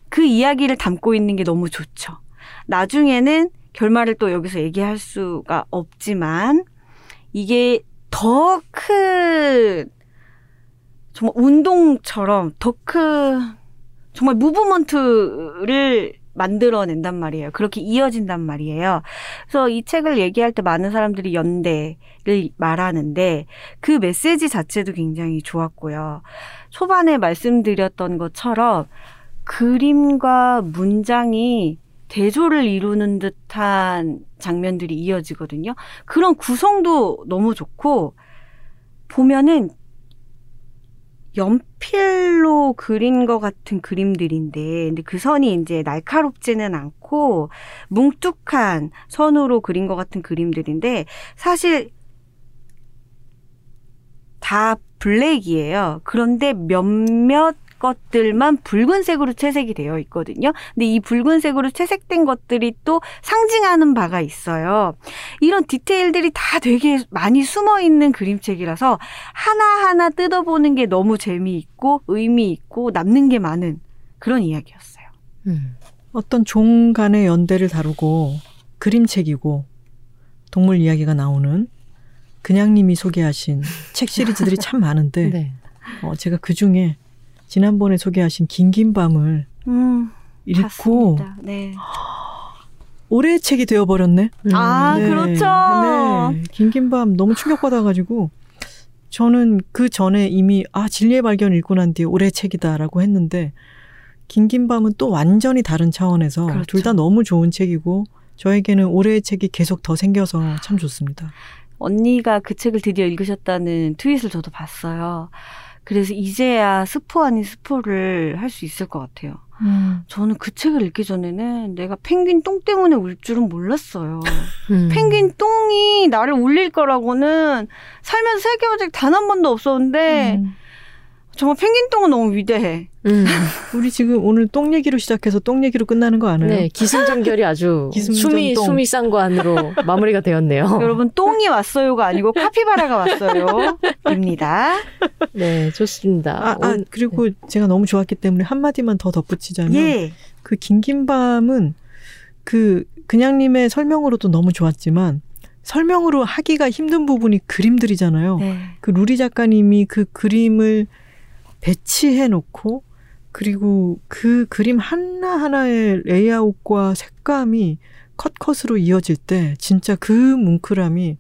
그 이야기를 담고 있는 게 너무 좋죠. 나중에는 결말을 또 여기서 얘기할 수가 없지만 이게 더 큰 정말 운동처럼 더 큰 정말 무브먼트를 만들어낸단 말이에요. 그렇게 이어진단 말이에요. 그래서 이 책을 얘기할 때 많은 사람들이 연대를 말하는데 그 메시지 자체도 굉장히 좋았고요. 초반에 말씀드렸던 것처럼 그림과 문장이 대조를 이루는 듯한 장면들이 이어지거든요. 그런 구성도 너무 좋고 보면은 연필로 그린 것 같은 그림들인데 근데 그 선이 이제 날카롭지는 않고 뭉툭한 선으로 그린 것 같은 그림들인데 사실 다 블랙이에요. 그런데 몇몇 것들만 붉은색으로 채색이 되어 있거든요. 근데 이 붉은색으로 채색된 것들이 또 상징하는 바가 있어요. 이런 디테일들이 다 되게 많이 숨어있는 그림책이라서 하나하나 뜯어보는 게 너무 재미있고 의미 있고 남는 게 많은 그런 이야기였어요. 음. 어떤 종 간의 연대를 다루고 그림책이고 동물 이야기가 나오는 그냥님이 소개하신 책 시리즈들이 참 많은데 네. 어, 제가 그중에 지난번에 소개하신 긴긴 밤을 음, 읽고 네. 올해의 책이 되어버렸네. 음, 아 네. 그렇죠. 네. 긴긴 밤 너무 충격받아가지고 저는 그 전에 이미 아 진리의 발견 읽고 난 뒤에 올해의 책이다라고 했는데 긴긴 밤은 또 완전히 다른 차원에서 그렇죠. 둘 다 너무 좋은 책이고 저에게는 올해의 책이 계속 더 생겨서 참 좋습니다. 언니가 그 책을 드디어 읽으셨다는 트윗을 저도 봤어요. 그래서 이제야 스포 아닌 스포를 할 수 있을 것 같아요. 음. 저는 그 책을 읽기 전에는 내가 펭귄 똥 때문에 울 줄은 몰랐어요. 음. 펭귄 똥이 나를 울릴 거라고는 살면서 세계 여행 단 한 번도 없었는데 음. 정말 펭귄똥은 너무 위대해. 음. 우리 지금 오늘 똥 얘기로 시작해서 똥 얘기로 끝나는 거 아니에요? 네, 기승전결이 아주 숨이 숨이 싼 거 안으로 마무리가 되었네요. 여러분, 똥이 왔어요가 아니고 카피바라가 왔어요입니다. 네, 좋습니다. 아, 아 그리고 네. 제가 너무 좋았기 때문에 한 마디만 더 덧붙이자면 예. 그 긴긴밤은 그 그냥님의 설명으로도 너무 좋았지만. 설명으로 하기가 힘든 부분이 그림들이잖아요. 네. 그 루리 작가님이 그 그림을 배치해놓고 그리고 그 그림 하나하나의 레이아웃과 색감이 컷컷으로 이어질 때 진짜 그 뭉클함이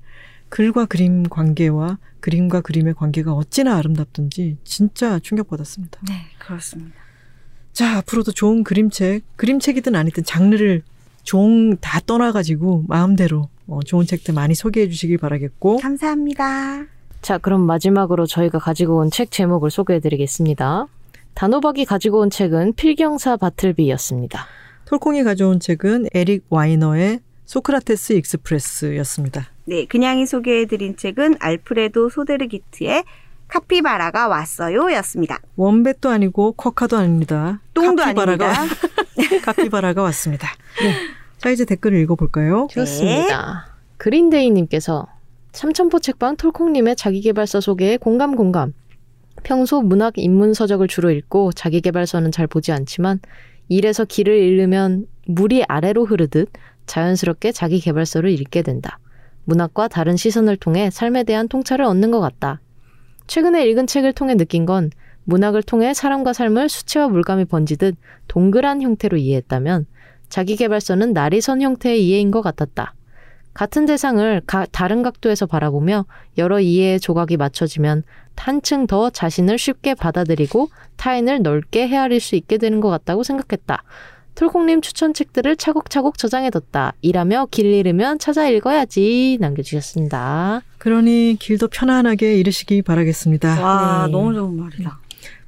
글과 그림 관계와 그림과 그림의 관계가 어찌나 아름답던지 진짜 충격받았습니다. 네, 그렇습니다. 자, 앞으로도 좋은 그림책, 그림책이든 아니든 장르를 종 다 떠나가지고 마음대로 어, 좋은 책들 많이 소개해 주시길 바라겠고 감사합니다. 자, 그럼 마지막으로 저희가 가지고 온 책 제목을 소개해 드리겠습니다. 단호박이 가지고 온 책은 필경사 바틀비였습니다. 톨콩이 가져온 책은 에릭 와이너의 소크라테스 익스프레스였습니다. 네, 그냥이 소개해 드린 책은 알프레도 소데르기트의 카피바라가 왔어요 였습니다. 원뱃도 아니고 쿼카도 아닙니다. 똥도 카피바라가 아닙니다. 카피바라가 왔습니다. 네. 자, 이제 댓글을 읽어볼까요? 좋습니다. 네. 그린데이님께서 삼천포 책방 톨콩님의 자기계발서 소개에 공감 공감. 평소 문학 인문서적을 주로 읽고 자기계발서는 잘 보지 않지만 일에서 길을 잃으면 물이 아래로 흐르듯 자연스럽게 자기계발서를 읽게 된다. 문학과 다른 시선을 통해 삶에 대한 통찰을 얻는 것 같다. 최근에 읽은 책을 통해 느낀 건 문학을 통해 사람과 삶을 수채화 물감이 번지듯 동그란 형태로 이해했다면 자기계발서는 날이 선 형태의 이해인 것 같았다. 같은 대상을 가, 다른 각도에서 바라보며 여러 이해의 조각이 맞춰지면 한층 더 자신을 쉽게 받아들이고 타인을 넓게 헤아릴 수 있게 되는 것 같다고 생각했다. 톨콩님 추천책들을 차곡차곡 저장해뒀다. 일하며 길 잃으면 찾아 읽어야지 남겨주셨습니다. 그러니 길도 편안하게 잃으시기 바라겠습니다. 와, 네. 너무 좋은 말이다.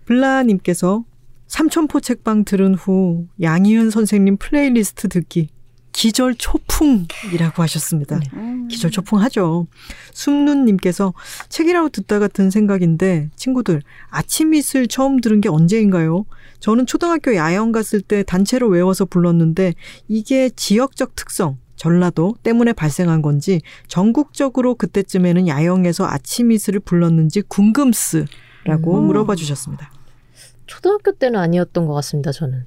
블라님께서 삼천포 책방 들은 후 양희은 선생님 플레이리스트 듣기 기절 초풍이라고 하셨습니다. 네. 기절 초풍하죠. 숨눈님께서 책이라고 듣다가 든 생각인데 친구들 아침 이슬 처음 들은 게 언제인가요? 저는 초등학교 야영 갔을 때 단체로 외워서 불렀는데 이게 지역적 특성 전라도 때문에 발생한 건지 전국적으로 그때쯤에는 야영에서 아침 이슬을 불렀는지 궁금스라고 음. 물어봐 주셨습니다. 초등학교 때는 아니었던 것 같습니다. 저는.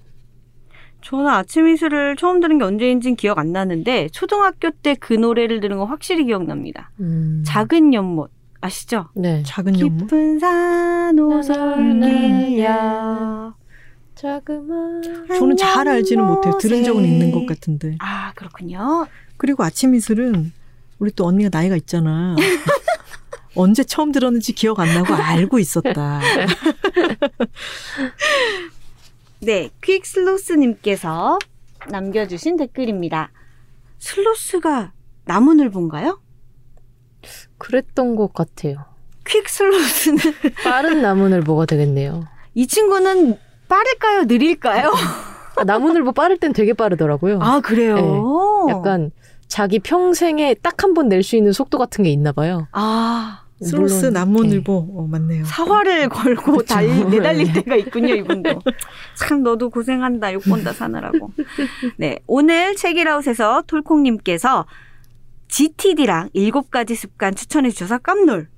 저는 아침 이슬을 처음 들은 게 언제인지는 기억 안 나는데 초등학교 때 그 노래를 들은 건 확실히 기억납니다. 음. 작은 연못 아시죠? 네. 작은 연못. 깊은 산호설기야 자그마. 저는 잘 알지는 못해요. 들은 적은 있는 것 같은데. 아, 그렇군요. 그리고 아침 이슬은 우리 또 언니가 나이가 있잖아. 언제 처음 들었는지 기억 안 나고 알고 있었다. 네, 퀵슬로스님께서 남겨주신 댓글입니다. 슬로스가 나무늘보인가요? 그랬던 것 같아요. 퀵슬로스는 빠른 나무늘보가 되겠네요. 이 친구는 빠를까요? 느릴까요? 아, 나무늘보 빠를 땐 되게 빠르더라고요. 아, 그래요? 네, 약간 자기 평생에 딱 한 번 낼 수 있는 속도 같은 게 있나 봐요. 아. 슬로스 남문일보 네. 어, 맞네요. 사활을 걸고 그렇죠. 달리, 내달릴 때가 있군요. 이분도. 참 너도 고생한다. 욕본다 사느라고. 네, 오늘 책일아웃에서 톨콩님께서 지티디랑 일곱 가지 습관 추천해 주셔서 깜놀.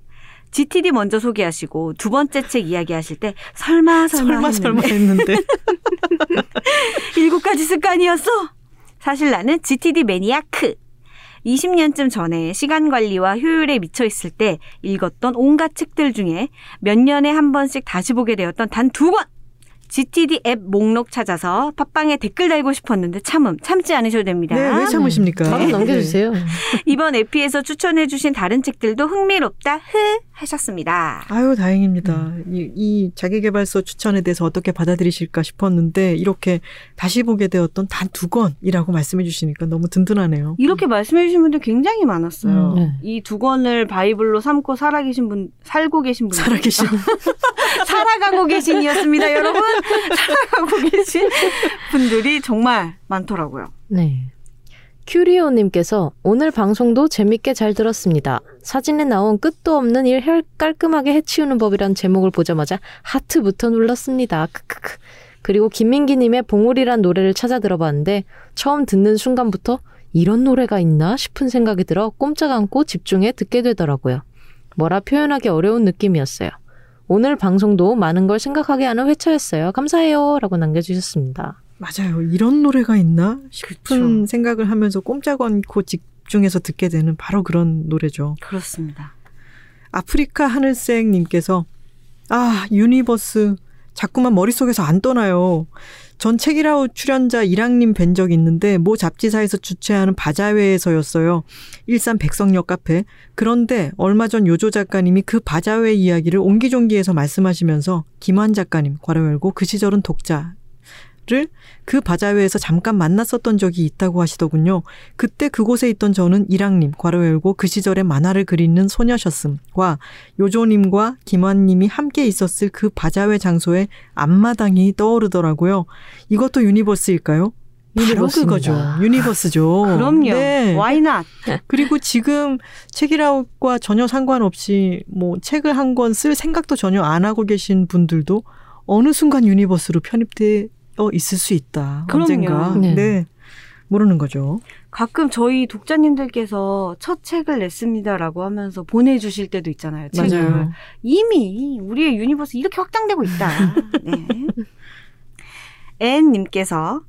지티디 먼저 소개하시고 두 번째 책 이야기하실 때 설마 설마, 설마 했는데. 설마 했는데. 일곱 가지 습관이었어? 사실 나는 지티디 매니아크. 이십 년쯤 전에 시간 관리와 효율에 미쳐 있을 때 읽었던 온갖 책들 중에 몇 년에 한 번씩 다시 보게 되었던 단 두 권! 지티디 앱 목록 찾아서 팟빵에 댓글 달고 싶었는데 참음, 참지 않으셔도 됩니다. 네, 왜 참으십니까? 바로 넘겨주세요. 이번 에피에서 추천해 주신 다른 책들도 흥미롭다, 흐! 하셨습니다. 아유, 다행입니다. 음. 이, 이 자기계발서 추천에 대해서 어떻게 받아들이실까 싶었는데 이렇게 다시 보게 되었던 단 두 권이라고 말씀해 주시니까 너무 든든하네요. 이렇게 음. 말씀해 주신 분들 굉장히 많았어요. 음. 이 두 권을 바이블로 삼고 살아계신 분, 살고 계신 분. 살아계신. 살아가고 계신이었습니다, 여러분. 살아가고 계신 분들이 정말 많더라고요. 네. 큐리오님께서 오늘 방송도 재밌게 잘 들었습니다. 사진에 나온 끝도 없는 일 깔끔하게 해치우는 법이란 제목을 보자마자 하트부터 눌렀습니다. 크크크. 그리고 김민기님의 봉우리란 노래를 찾아 들어봤는데 처음 듣는 순간부터 이런 노래가 있나 싶은 생각이 들어 꼼짝 않고 집중해 듣게 되더라고요. 뭐라 표현하기 어려운 느낌이었어요. 오늘 방송도 많은 걸 생각하게 하는 회차였어요. 감사해요. 라고 남겨주셨습니다. 맞아요. 이런 노래가 있나 싶은 그렇죠. 생각을 하면서 꼼짝 않고 집중해서 듣게 되는 바로 그런 노래죠. 그렇습니다. 아프리카 하늘색 님께서 아, 유니버스 자꾸만 머릿속에서 안 떠나요. 전 책이라우 출연자 이랑님 뵌 적이 있는데 모 잡지사에서 주최하는 바자회에서였어요. 일산 백석역 카페. 그런데 얼마 전 요조 작가님이 그 바자회 이야기를 옹기종기에서 말씀하시면서 김환 작가님, 괄호 열고 그 시절은 독자. 를 그 바자회에서 잠깐 만났었던 적이 있다고 하시더군요. 그때 그곳에 있던 저는 이랑님, 괄호 열고 그 시절의 만화를 그리는 소녀셨음과 요조님과 김환님이 함께 있었을 그 바자회 장소의 앞마당이 떠오르더라고요. 이것도 유니버스일까요? 바로 그거죠. 유니버스죠. 그럼요. 네. Why not? 그리고 지금 책이라웃과 전혀 상관없이 뭐 책을 한 권 쓸 생각도 전혀 안 하고 계신 분들도 어느 순간 유니버스로 편입돼 어 있을 수 있다. 그럼요. 언젠가. 네. 네. 모르는 거죠. 가끔 저희 독자님들께서 첫 책을 냈습니다라고 하면서 보내주실 때도 있잖아요. 책을. 맞아요. 이미 우리의 유니버스 이렇게 확장되고 있다. 네. 앤님께서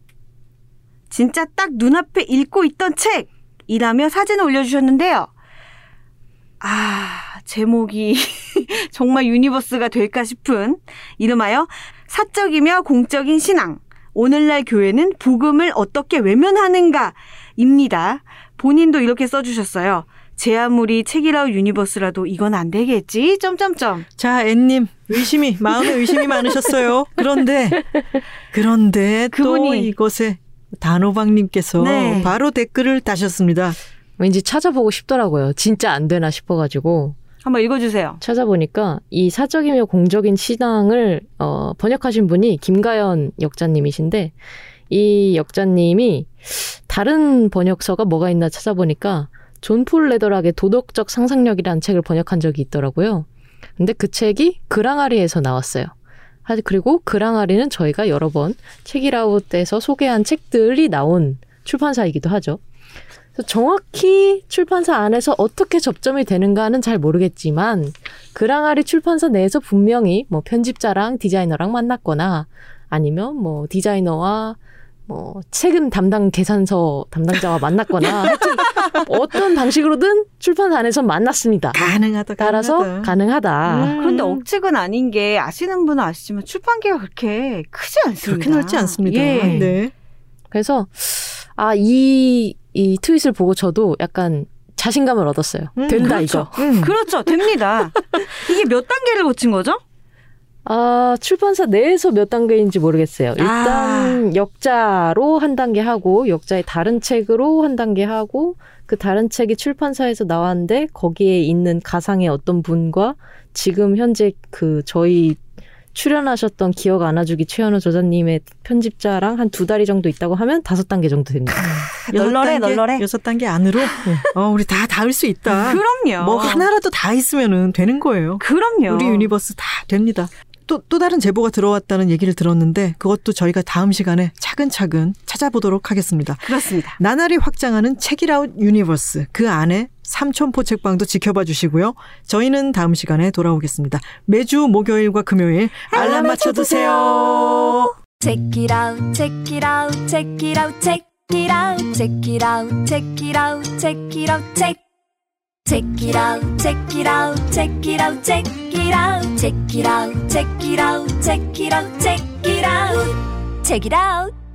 진짜 딱 눈앞에 읽고 있던 책이라며 사진을 올려주셨는데요. 아, 제목이 정말 유니버스가 될까 싶은 이름하여 사적이며 공적인 신앙, 오늘날 교회는 복음을 어떻게 외면하는가입니다. 본인도 이렇게 써주셨어요. 제 아무리 책이라우 유니버스라도 이건 안 되겠지? 점점점. 자, 앤님 의심이 마음에 의심이 많으셨어요. 그런데 그런데 그분이, 또 이곳에 단호박님께서 네. 바로 댓글을 다셨습니다. 왠지 찾아보고 싶더라고요. 진짜 안 되나 싶어가지고. 한번 읽어주세요. 찾아보니까 이 사적이며 공적인 신앙을 어, 번역하신 분이 김가연 역자님이신데 이 역자님이 다른 번역서가 뭐가 있나 찾아보니까 존 폴 레더락의 도덕적 상상력이라는 책을 번역한 적이 있더라고요. 근데 그 책이 그랑아리에서 나왔어요. 그리고 그랑아리는 저희가 여러 번 책이라웃에서 소개한 책들이 나온 출판사이기도 하죠. 정확히 출판사 안에서 어떻게 접점이 되는가는 잘 모르겠지만 그랑아리 출판사 내에서 분명히 뭐 편집자랑 디자이너랑 만났거나 아니면 뭐 디자이너와 뭐 책임 담당 계산서 담당자와 만났거나 하여튼 어떤 방식으로든 출판사 안에서 만났습니다. 가능하다. 따라서 가능하다. 가능하다. 음. 그런데 억측은 아닌 게 아시는 분은 아시지만 출판계가 그렇게 크지 않습니다. 그렇게 넓지 않습니다. 예. 네. 그래서 아, 이 이 트윗을 보고 저도 약간 자신감을 얻었어요. 음, 된다 그렇죠. 이거. 음. 그렇죠. 됩니다. 이게 몇 단계를 거친 거죠? 아, 출판사 내에서 몇 단계인지 모르겠어요. 일단 아. 역자로 한 단계 하고 역자의 다른 책으로 한 단계 하고 그 다른 책이 출판사에서 나왔는데 거기에 있는 가상의 어떤 분과 지금 현재 그 저희 출연하셨던 기억 안아주기 최현호 저자님의 편집자랑 한 두 다리 정도 있다고 하면 다섯 단계 정도 됩니다. 널널해, 널널해. 여섯 단계 안으로? 어, 우리 다 닿을 수 있다. 그럼요. 뭐 하나라도 다 있으면은 되는 거예요. 그럼요. 우리 유니버스 다 됩니다. 또, 또 다른 제보가 들어왔다는 얘기를 들었는데 그것도 저희가 다음 시간에 차근차근 찾아보도록 하겠습니다. 그렇습니다. 나날이 확장하는 책이라웃 유니버스. 그 안에 삼천포 책방도 지켜봐 주시고요. 저희는 다음 시간에 돌아오겠습니다. 매주 목요일과 금요일 알람 맞춰두세요. Check it out, check it out, check it out, check it out, check it out, check it out, check it out, check. Check it out, check it out, check it out, check it out, check it out, check it out, check it out, check it out, check it out.